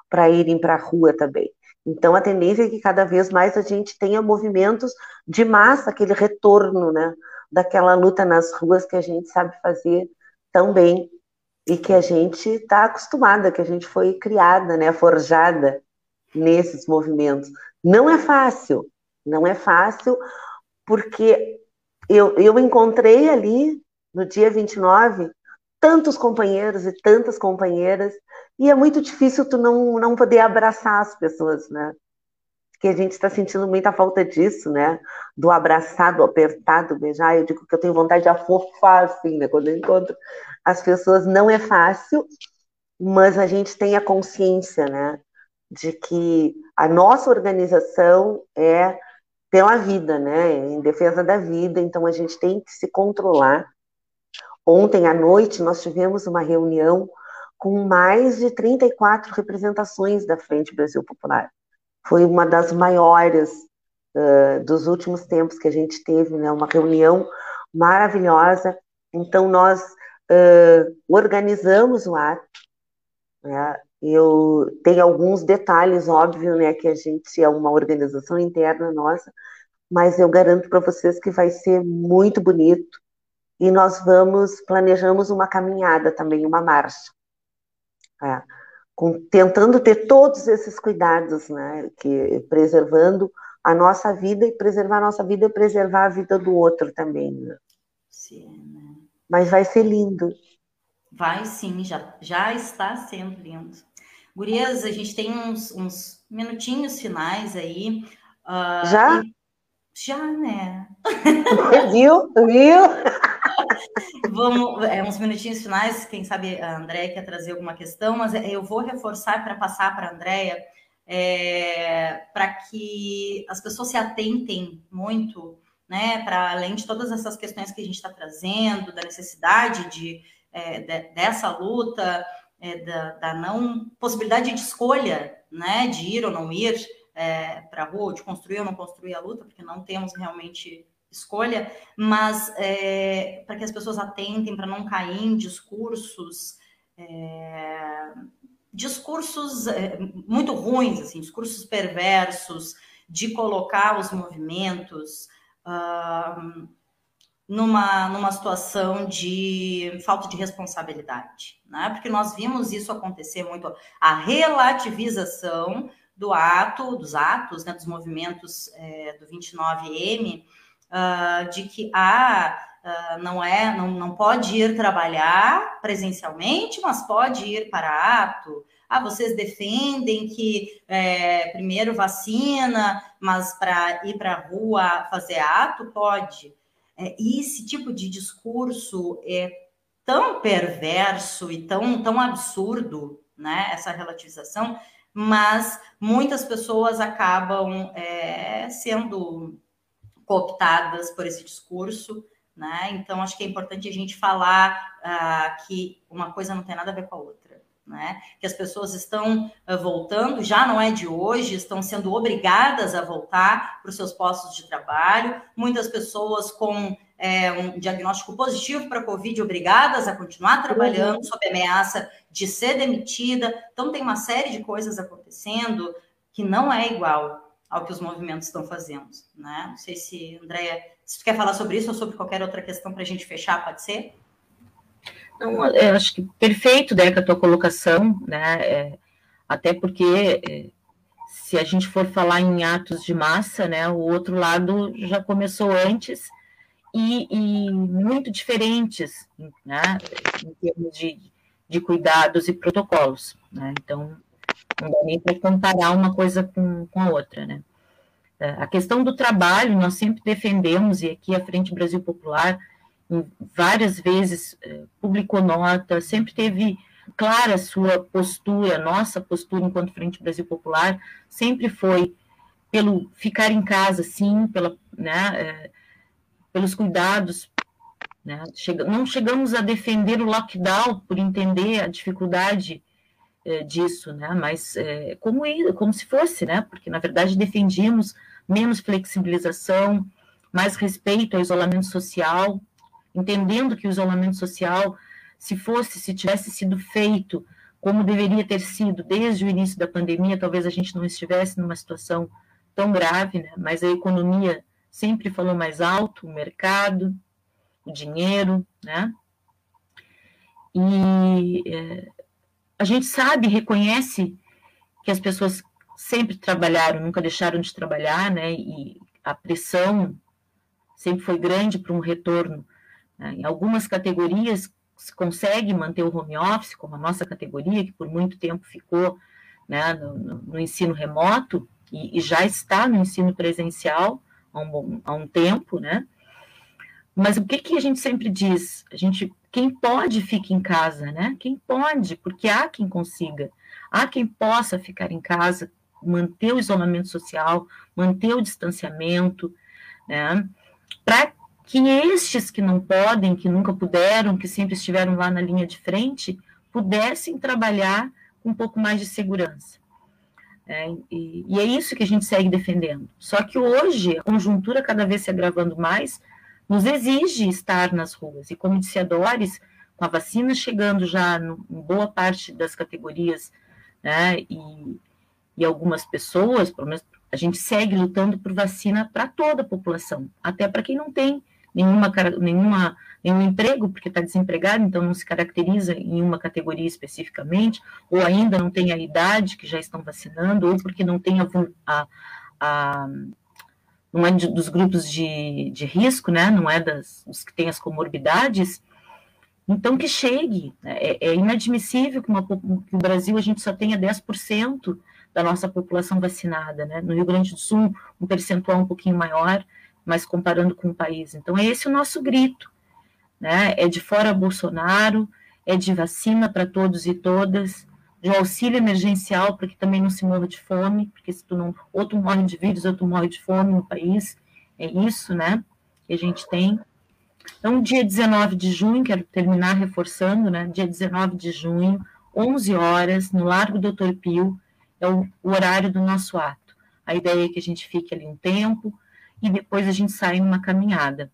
para irem para a rua também. Então, a tendência é que cada vez mais a gente tenha movimentos de massa, aquele retorno, né, daquela luta nas ruas que a gente sabe fazer tão bem e que a gente está acostumada, que a gente foi criada, né, forjada nesses movimentos. Não é fácil, porque eu encontrei ali, no dia 29, tantos companheiros e tantas companheiras, e é muito difícil tu não poder abraçar as pessoas, né? Porque a gente está sentindo muita falta disso, né? Do abraçar, do apertar, do beijar. Eu digo que eu tenho vontade de afofar, assim, né? Quando eu encontro as pessoas, não é fácil, mas a gente tem a consciência, né? De que a nossa organização é pela vida, né? Em defesa da vida, então a gente tem que se controlar. Ontem à noite nós tivemos uma reunião com mais de 34 representações da Frente Brasil Popular. Foi uma das maiores dos últimos tempos que a gente teve, né? Uma reunião maravilhosa. Então, nós organizamos o ato, né? Tem alguns detalhes, óbvio, né, que a gente é uma organização interna nossa, mas eu garanto para vocês que vai ser muito bonito, e nós planejamos uma caminhada também, uma marcha, tá? Tentando ter todos esses cuidados, né, preservando a nossa vida, e preservar a nossa vida é preservar a vida do outro também, né? Sim, né? Mas vai ser lindo. Vai sim, já está sendo lindo. Gurias, a gente tem uns minutinhos finais aí. Já? Já, né? Viu? Vamos, uns minutinhos finais, quem sabe a Andréia quer trazer alguma questão, mas eu vou reforçar para passar para a Andréia, para que as pessoas se atentem muito, né, para além de todas essas questões que a gente está trazendo, da necessidade dessa luta, da não possibilidade de escolha, né, de ir ou não ir para a rua, de construir ou não construir a luta, porque não temos realmente escolha, mas para que as pessoas atentem, para não cair em discursos muito ruins, assim, discursos perversos, de colocar os movimentos numa situação de falta de responsabilidade, né? Porque nós vimos isso acontecer muito, a relativização dos atos, né, dos movimentos do 29M, de que não pode ir trabalhar presencialmente, mas pode ir para ato. Vocês defendem que primeiro vacina, mas para ir para a rua fazer ato, pode. E esse tipo de discurso é tão perverso e tão absurdo, né, essa relativização, mas muitas pessoas acabam sendo cooptadas por esse discurso, né? Então, acho que é importante a gente falar que uma coisa não tem nada a ver com a outra, né? Que as pessoas estão voltando, já não é de hoje, estão sendo obrigadas a voltar para os seus postos de trabalho, muitas pessoas com um diagnóstico positivo para a Covid, obrigadas a continuar trabalhando, sob ameaça de ser demitida. Então, tem uma série de coisas acontecendo que não é igual ao que os movimentos estão fazendo, né? Não sei se, Andréia, se tu quer falar sobre isso ou sobre qualquer outra questão para a gente fechar, pode ser? Não, eu acho que perfeito, Deca, a tua colocação, né? Até porque se a gente for falar em atos de massa, né, o outro lado já começou antes e muito diferentes, né, em termos de cuidados e protocolos, né? Então, não dá nem para comparar uma coisa com a outra, né? A questão do trabalho, nós sempre defendemos, e aqui a Frente Brasil Popular várias vezes publicou nota, sempre teve clara a sua postura, nossa postura enquanto Frente Brasil Popular, sempre foi pelo ficar em casa, sim, pelos cuidados, né? Não chegamos a defender o lockdown por entender a dificuldade disso, né? Mas como se fosse, né? Porque na verdade defendíamos menos flexibilização, mais respeito ao isolamento social, entendendo que o isolamento social, se tivesse sido feito como deveria ter sido desde o início da pandemia, talvez a gente não estivesse numa situação tão grave, né? Mas a economia sempre falou mais alto, o mercado, o dinheiro, né? E a gente sabe, reconhece que as pessoas sempre trabalharam, nunca deixaram de trabalhar, né? E a pressão sempre foi grande para um retorno, né? Em algumas categorias se consegue manter o home office, como a nossa categoria, que por muito tempo ficou, né, no ensino remoto e já está no ensino presencial há um tempo, né? Mas o que a gente sempre diz? Quem pode, fica em casa, né? Quem pode, porque há quem consiga, há quem possa ficar em casa, manter o isolamento social, manter o distanciamento, né? Para que estes que não podem, que nunca puderam, que sempre estiveram lá na linha de frente, pudessem trabalhar com um pouco mais de segurança. E é isso que a gente segue defendendo. Só que hoje, a conjuntura cada vez se agravando mais, nos exige estar nas ruas, e como disse a Doris, com a vacina chegando já em boa parte das categorias, né, e algumas pessoas, pelo menos a gente segue lutando por vacina para toda a população, até para quem não tem nenhum emprego, porque está desempregado, então não se caracteriza em uma categoria especificamente, ou ainda não tem a idade que já estão vacinando, ou porque não tem não é dos grupos de risco, né? Não é dos que têm as comorbidades. Então, que chegue. É inadmissível que o Brasil a gente só tenha 10% da nossa população vacinada, né? No Rio Grande do Sul, um percentual um pouquinho maior, mas comparando com o país. Então, é esse o nosso grito, né? É de fora Bolsonaro, é de vacina para todos e todas, de auxílio emergencial para que também não se morra de fome, porque se tu não, ou tu morre de vírus, ou tu morre de fome no país, é isso, né, que a gente tem. Então, dia 19 de junho, quero terminar reforçando, né, dia 19 de junho, 11 horas, no Largo Doutor Pio, é o horário do nosso ato. A ideia é que a gente fique ali um tempo, e depois a gente sai numa caminhada.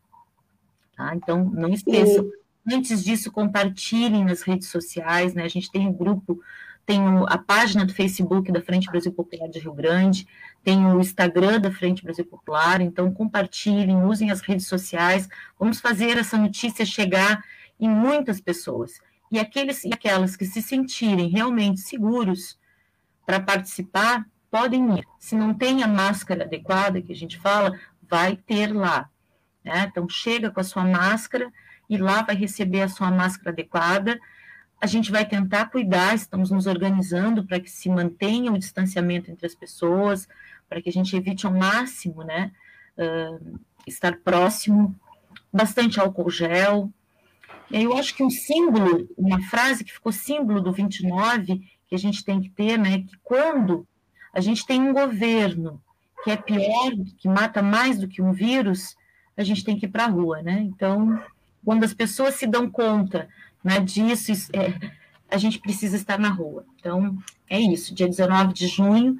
Tá? Então, não esqueçam. E antes disso, compartilhem nas redes sociais, né? A gente tem um grupo, tem a página do Facebook da Frente Brasil Popular de Rio Grande, tem o Instagram da Frente Brasil Popular, então compartilhem, usem as redes sociais, vamos fazer essa notícia chegar em muitas pessoas. E aqueles e aquelas que se sentirem realmente seguros para participar, podem ir. Se não tem a máscara adequada, que a gente fala, vai ter lá, né? Então, chega com a sua máscara e lá vai receber a sua máscara adequada. A gente vai tentar cuidar, estamos nos organizando para que se mantenha o distanciamento entre as pessoas, para que a gente evite ao máximo, né, estar próximo, bastante álcool gel. E aí eu acho que um símbolo, uma frase que ficou símbolo do 29, que a gente tem que ter, né, que quando a gente tem um governo que é pior, que mata mais do que um vírus, a gente tem que ir para a rua, né? Então, quando as pessoas se dão conta, né, disso, a gente precisa estar na rua. Então, é isso. Dia 19 de junho,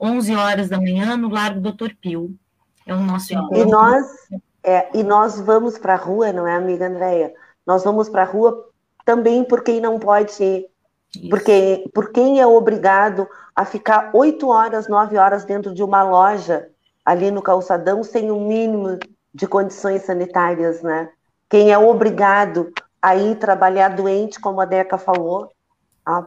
11 horas da manhã, no Largo Doutor Pio. É o nosso encontro. E nós vamos para a rua, não é, amiga Andréia? Nós vamos para a rua também por quem não pode ir. Porque por quem é obrigado a ficar 8 horas, 9 horas dentro de uma loja ali no calçadão sem o mínimo de condições sanitárias, né? Quem é obrigado a ir trabalhar doente, como a Deca falou,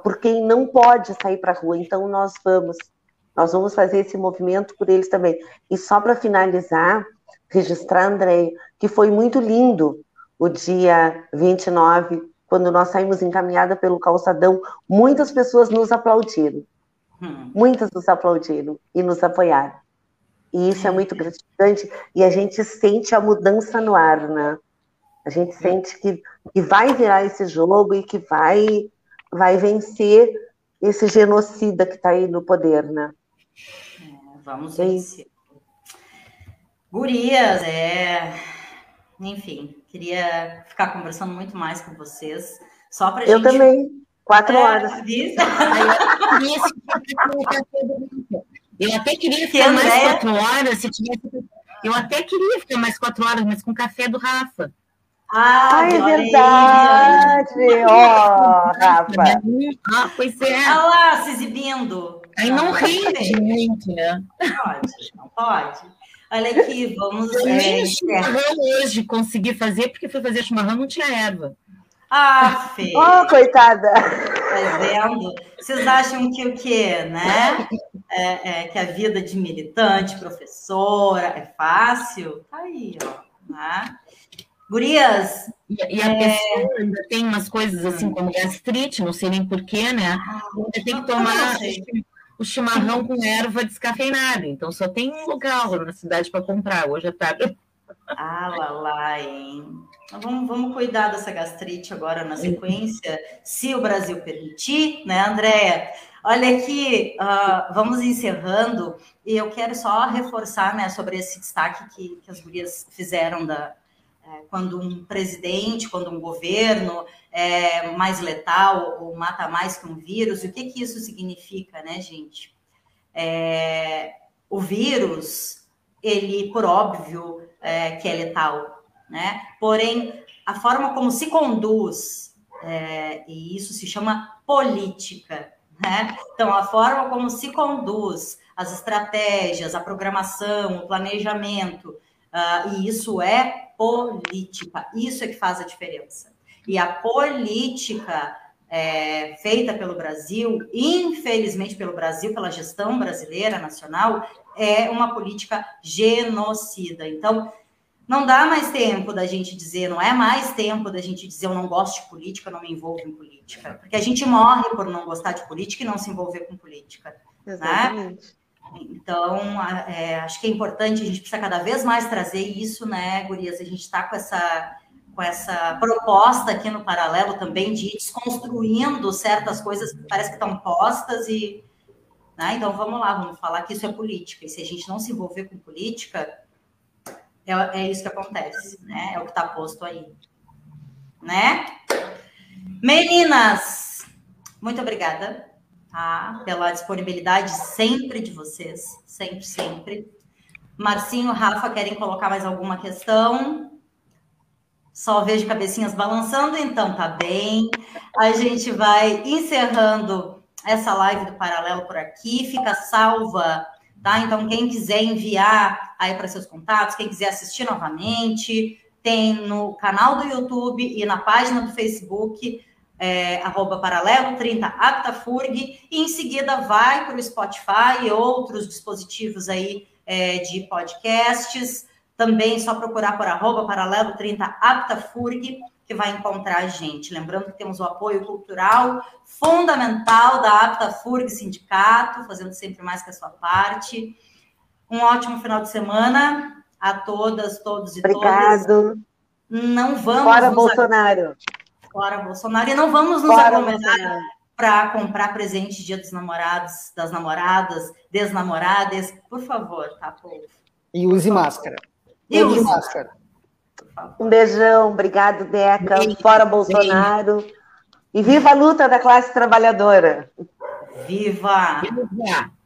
por quem não pode sair para a rua. Então nós vamos fazer esse movimento por eles também. E só para finalizar, registrar, André, que foi muito lindo o dia 29, quando nós saímos encaminhada pelo calçadão, muitas pessoas nos aplaudiram. Muitas nos aplaudiram e nos apoiaram. E isso é muito gratificante. E a gente sente a mudança no ar, né? A gente sente que vai virar esse jogo e que vai vencer esse genocida que está aí no poder, né? Vamos vencer. Gurias, enfim, queria ficar conversando muito mais com vocês, só para a gente... Eu também, 4 horas. Eu até queria ficar mais 4 horas, se tivesse... Eu até queria ficar mais 4 horas, mas com café do Rafa. Ah, é verdade! Ó, Rafa! Ah, pois é. Olha lá, se exibindo. Aí não rende muito, né? Não pode. Olha aqui, vamos ver. Nem chimarrão hoje consegui fazer, porque fui fazer chimarrão, não tinha erva. Ah, Fê! Oh, coitada! Tá vendo? Vocês acham que o quê, né? Que a vida de militante, professora, é fácil? Tá aí, ó. Né? Gurias! E a pessoa ainda tem umas coisas assim, como gastrite, não sei nem porquê, né? Você tem que tomar... o chimarrão com erva descafeinada. Então, só tem um lugar na cidade para comprar. Hoje é tarde. Ah, lá, hein? Então, vamos cuidar dessa gastrite agora na sequência, se o Brasil permitir, né, Andréia? Olha aqui, vamos encerrando. E eu quero só reforçar, né, sobre esse destaque que as gurias fizeram quando um presidente, quando um governo é mais letal ou mata mais que um vírus, o que isso significa, né, gente? O vírus, ele, por óbvio, que é letal, né? Porém, a forma como se conduz e isso se chama política, né? Então, a forma como se conduz as estratégias, a programação, o planejamento, e isso é política, isso é que faz a diferença. E a política feita pelo Brasil, infelizmente pelo Brasil, pela gestão brasileira nacional, é uma política genocida. Então, não dá mais tempo da gente dizer, não é mais tempo da gente dizer eu não gosto de política, eu não me envolvo em política. Porque a gente morre por não gostar de política e não se envolver com política. Exatamente. Né? Então, acho que é importante, a gente precisa cada vez mais trazer isso, né, gurias? A gente está com essa proposta aqui no Paralelo também de ir desconstruindo certas coisas que parece que estão postas e... Né? Então, vamos lá, vamos falar que isso é política. E se a gente não se envolver com política... É isso que acontece, né? É o que está posto aí, né? Meninas, muito obrigada, tá? Pela disponibilidade sempre de vocês, sempre, sempre. Marcinho, Rafa, querem colocar mais alguma questão? Só vejo cabecinhas balançando, então tá bem. A gente vai encerrando essa live do Paralelo por aqui, fica salva... Tá? Então, quem quiser enviar aí para seus contatos, quem quiser assistir novamente, tem no canal do YouTube e na página do Facebook, @Paralelo30 APTAFURG, e em seguida vai para o Spotify e outros dispositivos aí de podcasts. Também só procurar por @Paralelo30 APTAFURG, que vai encontrar a gente. Lembrando que temos o apoio cultural fundamental da APTAFURG Sindicato, fazendo sempre mais que a sua parte. Um ótimo final de semana a todas, todos e todas. Obrigado. Não vamos... Fora Bolsonaro. Fora Bolsonaro. E não vamos nos aglomerar para comprar presente Dia dos Namorados, das Namoradas, desnamoradas. Por favor, tá, povo? E use máscara. E use máscara. Um beijão, obrigado, Deca. Bem, fora Bolsonaro. Bem. E viva a luta da classe trabalhadora. Viva! Viva.